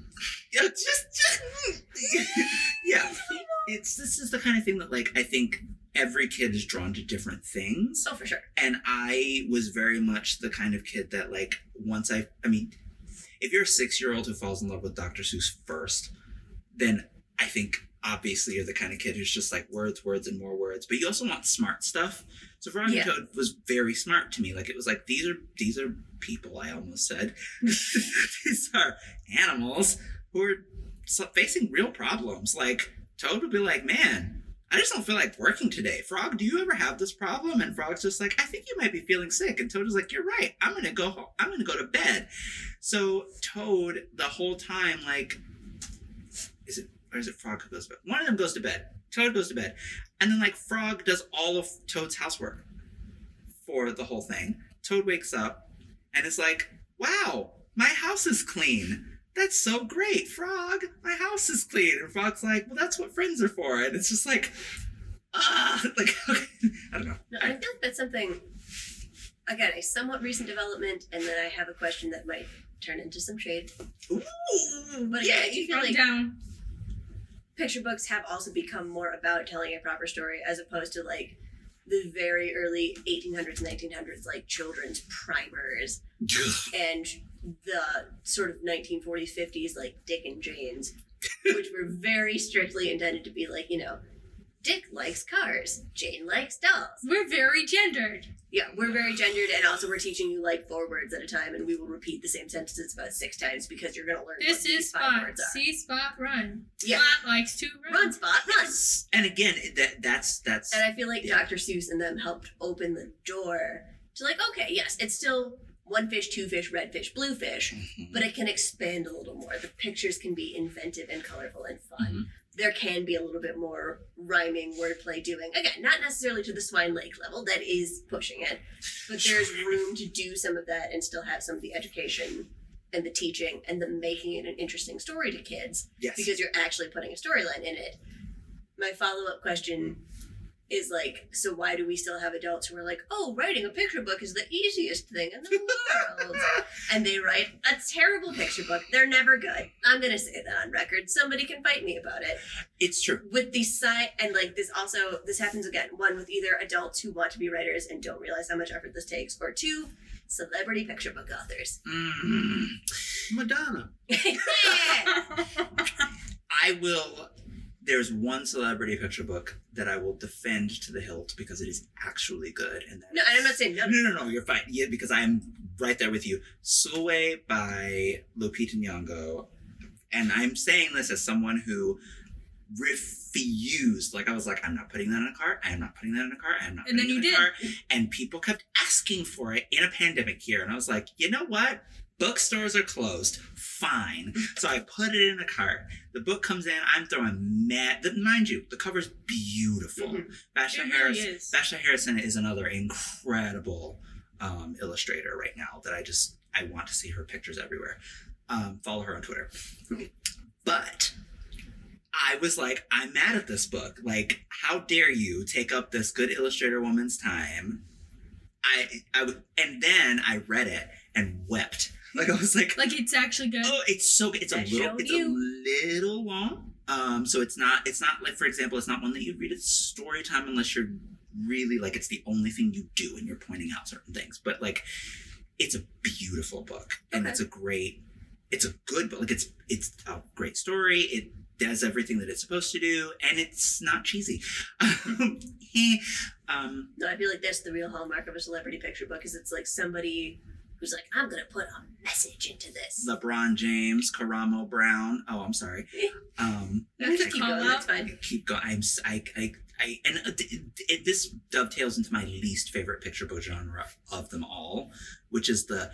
Yeah, just, just yeah. It's this is the kind of thing that, like, I think every kid is drawn to different things. Oh, for sure. And I was very much the kind of kid that, like, once I, I mean, if you're a six-year-old who falls in love with Doctor Seuss first, then I think obviously you're the kind of kid who's just like words, words, and more words. But you also want smart stuff. So Frog and Toad was very smart to me. Like, it was like, these are these are people, I almost said. These are animals who are facing real problems. Like, Toad would be like, man, I just don't feel like working today. Frog, do you ever have this problem? And Frog's just like, I think you might be feeling sick. And Toad is like, you're right. I'm going to go home. I'm going to go to bed. So Toad, the whole time, like, is it, or is it Frog who goes to bed? One of them goes to bed. Toad goes to bed. And then, like, Frog does all of Toad's housework for the whole thing. Toad wakes up and is like, wow, my house is clean. That's so great, Frog. My house is clean. And Frog's like, well, that's what friends are for. And it's just like, ah, like, okay. I don't know. No, I feel like that's something, again, a somewhat recent development. And then I have a question that might turn into some shade. Ooh, but yeah, I do feel like down. Picture books have also become more about telling a proper story as opposed to, like, the very early eighteen hundreds, nineteen hundreds, like, children's primers and the sort of nineteen forties, fifties, like Dick and Jane's, which were very strictly intended to be like, you know, Dick likes cars, Jane likes dolls. We're very gendered. Yeah, we're very gendered, and also we're teaching you, like, four words at a time, and we will repeat the same sentences about six times because you're going to learn this what is these spot. Five words are. See, Spot, run. Yeah. Spot likes to run. Run, Spot, run. And again, that that's... that's. And I feel like yeah. Doctor Seuss and them helped open the door to, like, okay, yes, it's still one fish, two fish, red fish, blue fish, mm-hmm. but it can expand a little more. The pictures can be inventive and colorful and fun. Mm-hmm. There can be a little bit more rhyming, wordplay doing. Again, not necessarily to the Swine Lake level. That is pushing it. But there's room to do some of that and still have some of the education and the teaching and the making it an interesting story to kids. Yes. Because you're actually putting a storyline in it. My follow-up question is, like, so why do we still have adults who are like, oh, writing a picture book is the easiest thing in the world? And they write a terrible picture book. They're never good. I'm going to say that on record. Somebody can fight me about it. It's true. With the side, and, like, this also, this happens again, one, with either adults who want to be writers and don't realize how much effort this takes, or two, celebrity picture book authors. Mm. Madonna. I will... There's one celebrity picture book that I will defend to the hilt because it is actually good. And that no, and I'm not saying no. No, no, no, you're fine. Yeah, because I'm right there with you. Sue by Lupita Nyong'o. And I'm saying this as someone who refused. Like, I was like, I'm not putting that in a cart. I am not putting that in a cart. I am not and putting that in a cart. And people kept asking for it in a pandemic year. And I was like, you know what? Bookstores are closed. Fine. So I put it in a cart. The book comes in. I'm throwing mad. The, mind you, the cover's beautiful. Mm-hmm. Vashta Harris, really is. Vashta Harrison is another incredible um, illustrator right now that I just, I want to see her pictures everywhere. Um, follow her on Twitter. But I was like, I'm mad at this book. Like, how dare you take up this good illustrator woman's time? I, I, and then I read it and wept. Like I was like, like it's actually good. Oh, it's so good. It's I a little, it's you. a little long. Um, so it's not, it's not like, for example, it's not one that you read at story time unless you're really like it's the only thing you do and you're pointing out certain things. But like, it's a beautiful book, and okay. it's a great, it's a good book. Like it's, it's a great story. It does everything that it's supposed to do, and it's not cheesy. um, no, I feel like that's the real hallmark of a celebrity picture book, is it's like somebody who's like, I'm going to put a message into this. LeBron James, Karamo Brown. Oh, I'm sorry. Um, you keep going. Out. That's fine. I keep going. I'm, I, I, I, and it, it, this dovetails into my least favorite picture book genre of them all, which is the,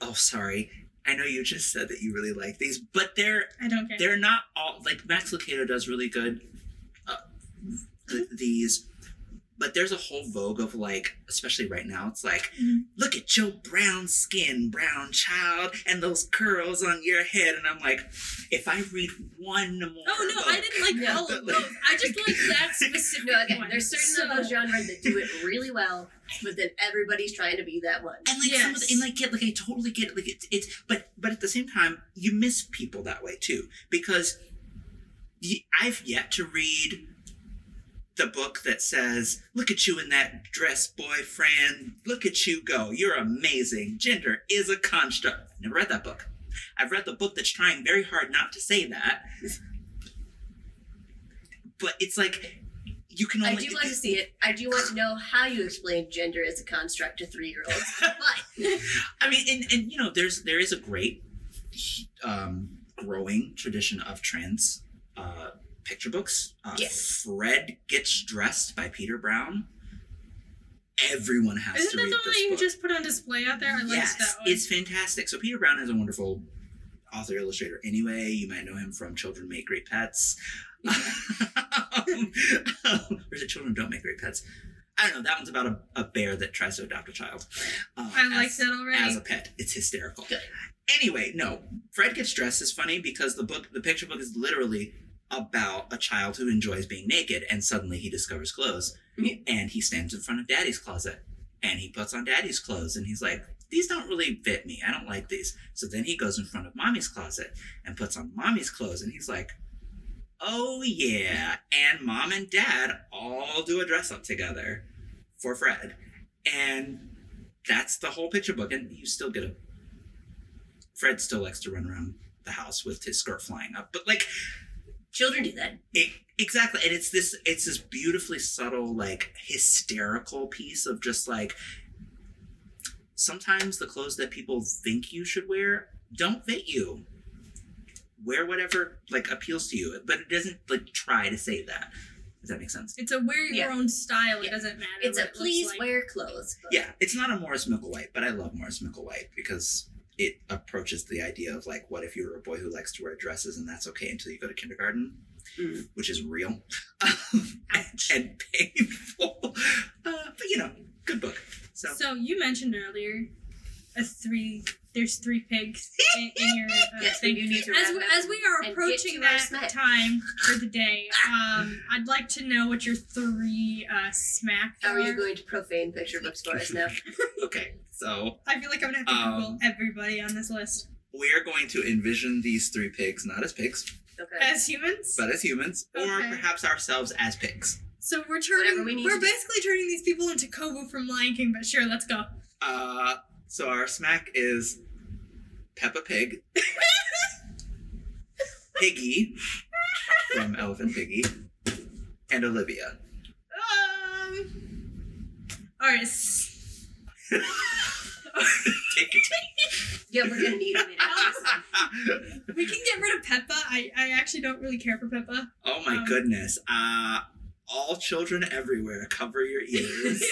oh, sorry. I know you just said that you really like these, but they're, I don't care. They're not all, like Max Lucado does really good uh, th- these, but there's a whole vogue of like, especially right now, it's like, mm-hmm. look at your brown skin, brown child, and those curls on your head. And I'm like, if I read one more. Oh no, book, I didn't like yeah, all of those. Like, I just like that specific no, again, one. There's certain so, of those genres that do it really well. But then everybody's trying to be that one, and like yes. some of the, and like get like I totally get it. Like it's it's but but at the same time you miss people that way too, because y- I've yet to read the book that says, "Look at you in that dress, boyfriend. Look at you go. You're amazing. Gender is a construct." I've never read that book. I've read the book that's trying very hard not to say that, but it's like. You can only I do want to see it. I do want to know how you explain gender as a construct to three-year-olds. But I mean, and, and you know, there's there is a great um, growing tradition of trans uh, picture books. Uh, yes. Fred Gets Dressed by Peter Brown. Everyone has Isn't to read this book. Isn't that the one you just put on display out there? I yes, liked that one. It's fantastic. So Peter Brown is a wonderful author illustrator. Anyway, you might know him from Children Make Great Pets. Yeah. um, um, or is it Children Don't Make Great Pets? I don't know. That one's about a, a bear that tries to adopt a child. Uh, I like that already. As a pet. It's hysterical. Good. Anyway, no. Fred Gets Dressed is funny because the book, the picture book is literally about a child who enjoys being naked and suddenly he discovers clothes. Mm-hmm. And he stands in front of Daddy's closet and he puts on Daddy's clothes and he's like, these don't really fit me. I don't like these. So then he goes in front of Mommy's closet and puts on Mommy's clothes and he's like, oh yeah, and Mom and Dad all do a dress up together for Fred. And that's the whole picture book. And you still get a... Fred still likes to run around the house with his skirt flying up. But like... Children do that. It, exactly. And it's this, it's this beautifully subtle, like, hysterical piece of just like, sometimes the clothes that people think you should wear don't fit you. Wear whatever, like, appeals to you. But it doesn't, like, try to say that. Does that make sense? It's a wear your yeah. own style. Yeah. It doesn't matter. It's a it please like. wear clothes. But... Yeah. It's not a Morris Micklewhite, but I love Morris Micklewhite because it approaches the idea of, like, what if you were a boy who likes to wear dresses and that's okay until you go to kindergarten, mm. which is real and, and painful. Uh, but, you know, good book. So, so you mentioned earlier a three... There's three pigs in, in your uh, yes, thing. You need to as, we, as we are approaching that time for the day, um, I'd like to know what your three uh, smack are. How are you going to profane picture books for us now? Okay, so... I feel like I'm going to have to Google um, everybody on this list. We are going to envision these three pigs, not as pigs. Okay. As humans? But as humans. Okay. Or perhaps ourselves as pigs. So we're turning... We we're basically do. turning these people into Kovu from Lion King, but sure, let's go. Uh... So our smack is Peppa Pig, Piggy from Elephant Piggy, and Olivia. Um. All right. Take it. Yeah, we're gonna need a minute. We can get rid of Peppa. I, I actually don't really care for Peppa. Oh my um, goodness. Uh. All children everywhere, cover your ears.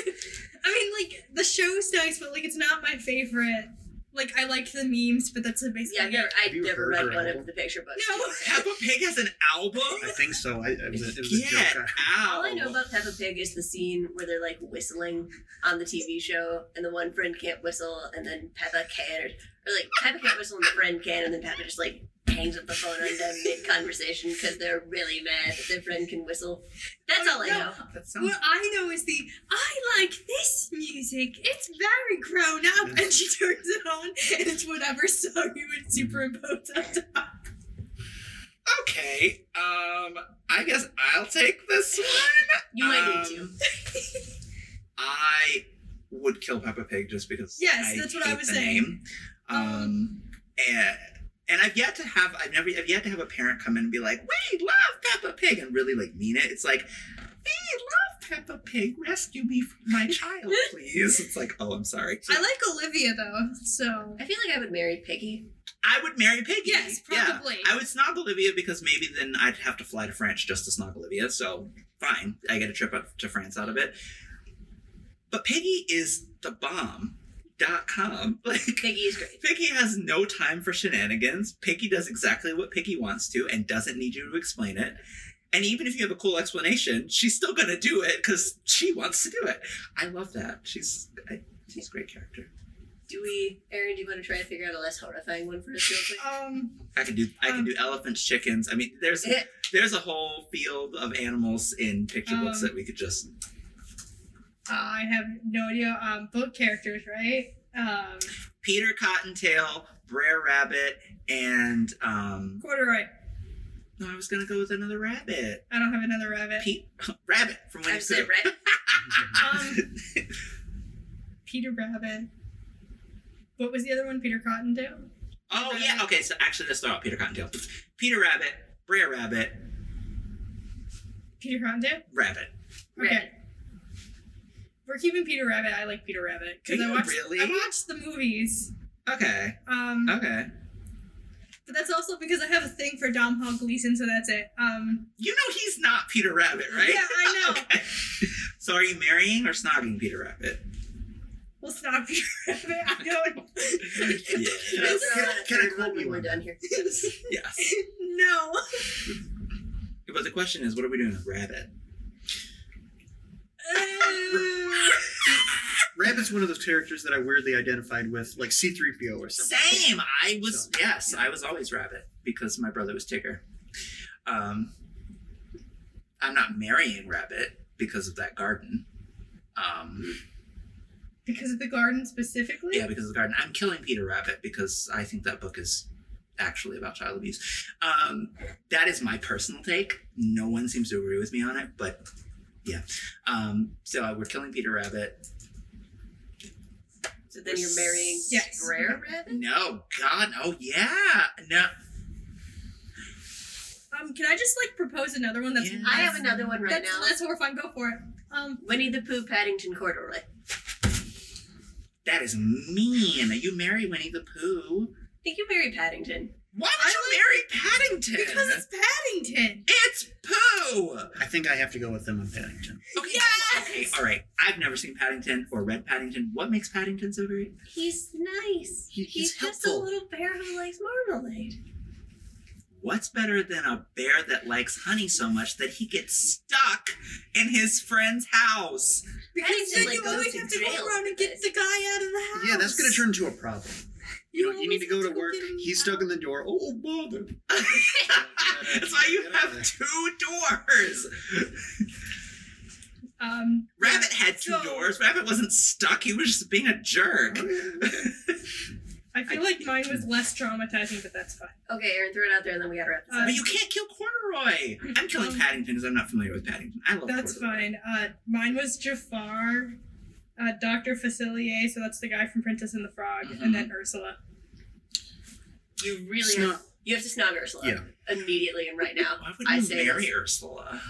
I mean, like, the show sucks, but, like, it's not my favorite. Like, I liked the memes, but that's basically... Yeah, I've never read one of the picture books. No, Peppa Pig has an album? I think so. I, it was a, it was Get a joke. Out. All I know about Peppa Pig is the scene where they're, like, whistling on the T V show, and the one friend can't whistle, and then Peppa can. Or, like, Peppa can't whistle, and the friend can, and then Peppa just, like... hangs up the phone on them mid-conversation because they're really mad that their friend can whistle. That's all I know. No, what I know is the, I like this music. It's very grown up. And she turns it on and it's whatever song you would superimpose on top. Okay, um, I guess I'll take this one. You might um, need to. I would kill Peppa Pig just because. Yes, I that's what hate I was the saying. Name. Um, um and, and I've yet to have I've never I've yet to have a parent come in and be like, "We love Peppa Pig," and really like mean it. It's like, "We love Peppa Pig. Rescue me from my child, please." It's like, "Oh, I'm sorry." I like Olivia though, so I feel like I would marry Piggy. I would marry Piggy. Yes, probably. Yeah. I would snog Olivia because maybe then I'd have to fly to France just to snog Olivia. So fine, I get a trip up to France out of it. But Piggy is the bomb dot com. Like, Piggy is great. Piggy has no time for shenanigans. Piggy does exactly what Piggy wants to and doesn't need you to explain it. And even if you have a cool explanation, she's still going to do it because she wants to do it. I love that. She's I, she's a great character. Do we, Erin, do you want to try to figure out a less horrifying one for us real quick? Um, I can do I can um, do elephants, chickens. I mean, there's there's a whole field of animals in picture um, books that we could just... Uh, I have no idea. Um, book characters, right? Um, Peter Cottontail, Brer Rabbit, and... Um, Corduroy. No, I was going to go with another rabbit. I don't have another rabbit. Pete, rabbit from when I said rabbit. um, Peter Rabbit. What was the other one? Peter Cottontail? Oh, Rabbit. Yeah. Okay, so actually, let's throw out Peter Cottontail. Peter Rabbit, Brer Rabbit. Peter Cottontail? Rabbit. Okay. Rabbit. We're keeping Peter Rabbit. I like Peter Rabbit. Because I watched, really? I watched the movies. Okay. Um, okay. But that's also because I have a thing for Dom Hall Gleason, so that's it. Um, you know he's not Peter Rabbit, right? Yeah, I know. Okay. So are you marrying or snogging Peter Rabbit? We'll stop Peter Rabbit. I don't. Yeah. Can, can I quote you? We're done here. Yes. No. But the question is, what are we doing with Rabbit? Uh... Rabbit's one of those characters that I weirdly identified with, like C three P O or something. Same. I was so, yes, yeah. I was always Rabbit because my brother was Tigger. Um, I'm not marrying Rabbit because of that garden. Um. Because of the garden specifically? Yeah, because of the garden. I'm killing Peter Rabbit because I think that book is actually about child abuse. Um, that is my personal take. No one seems to agree with me on it, but yeah. Um, so we're killing Peter Rabbit. So then we're you're marrying yes. Brer Rabbit? No, God, oh yeah, no. Um, can I just like propose another one? That's yeah. less, I have another one right that's now. That's horrifying. Go for it. Um, Winnie the Pooh, Paddington Corduroy. That is mean. You marry Winnie the Pooh. I think you marry Paddington. Why would I you like, marry Paddington? Because it's Paddington. It's Pooh. I think I have to go with them on Paddington. Okay. Yes. Okay. All right. I've never seen Paddington or read Paddington. What makes Paddington so great? He's nice. He, he's he's just a little bear who likes marmalade. What's better than a bear that likes honey so much that he gets stuck in his friend's house? Because then like you always have to go around and get the guy out of the house. Yeah, that's going to turn into a problem. You, you know, you need to go to work. He's stuck in the door. Oh, bother. That's why you have two doors. Um, Rabbit had two so, doors. Rabbit wasn't stuck. He was just being a jerk. I feel I like mine was less traumatizing, but that's fine. Okay, Erin, throw it out there, and then we gotta wrap this uh, up. But you can't kill Corduroy! I'm killing um, Paddington, because I'm not familiar with Paddington. I love that's Corduroy. That's fine. Uh, mine was Jafar, uh, Doctor Facilier, so that's the guy from Princess and the Frog, mm-hmm. and then Ursula. You really Sno- have, you have to snog Ursula. Yeah. Immediately and right now. Why would you I say marry this? Ursula?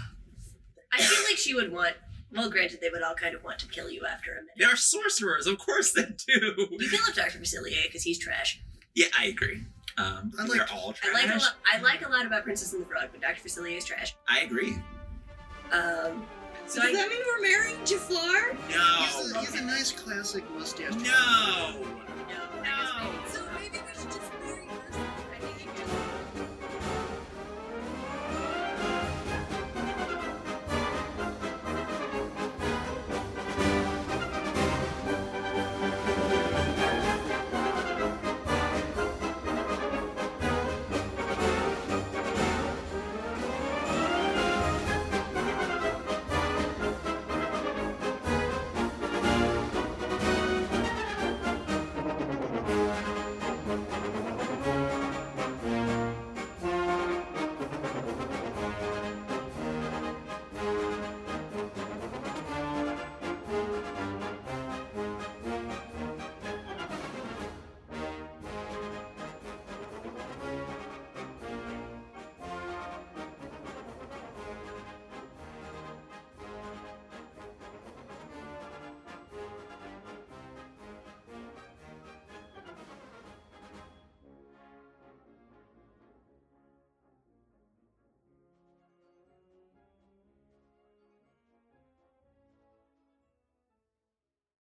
I feel like she would want... Well, granted, they would all kind of want to kill you after a minute. They are sorcerers. Of course they do. You can love Doctor Facilier because he's trash. Yeah, I agree. Um, I like, they're all trash. I like, a lo- I like a lot about Princess and the Frog, but Doctor Facilier is trash. I agree. Um, so Does I, that mean we're marrying Jafar? No. He's a, he's a nice classic mustache. No. No.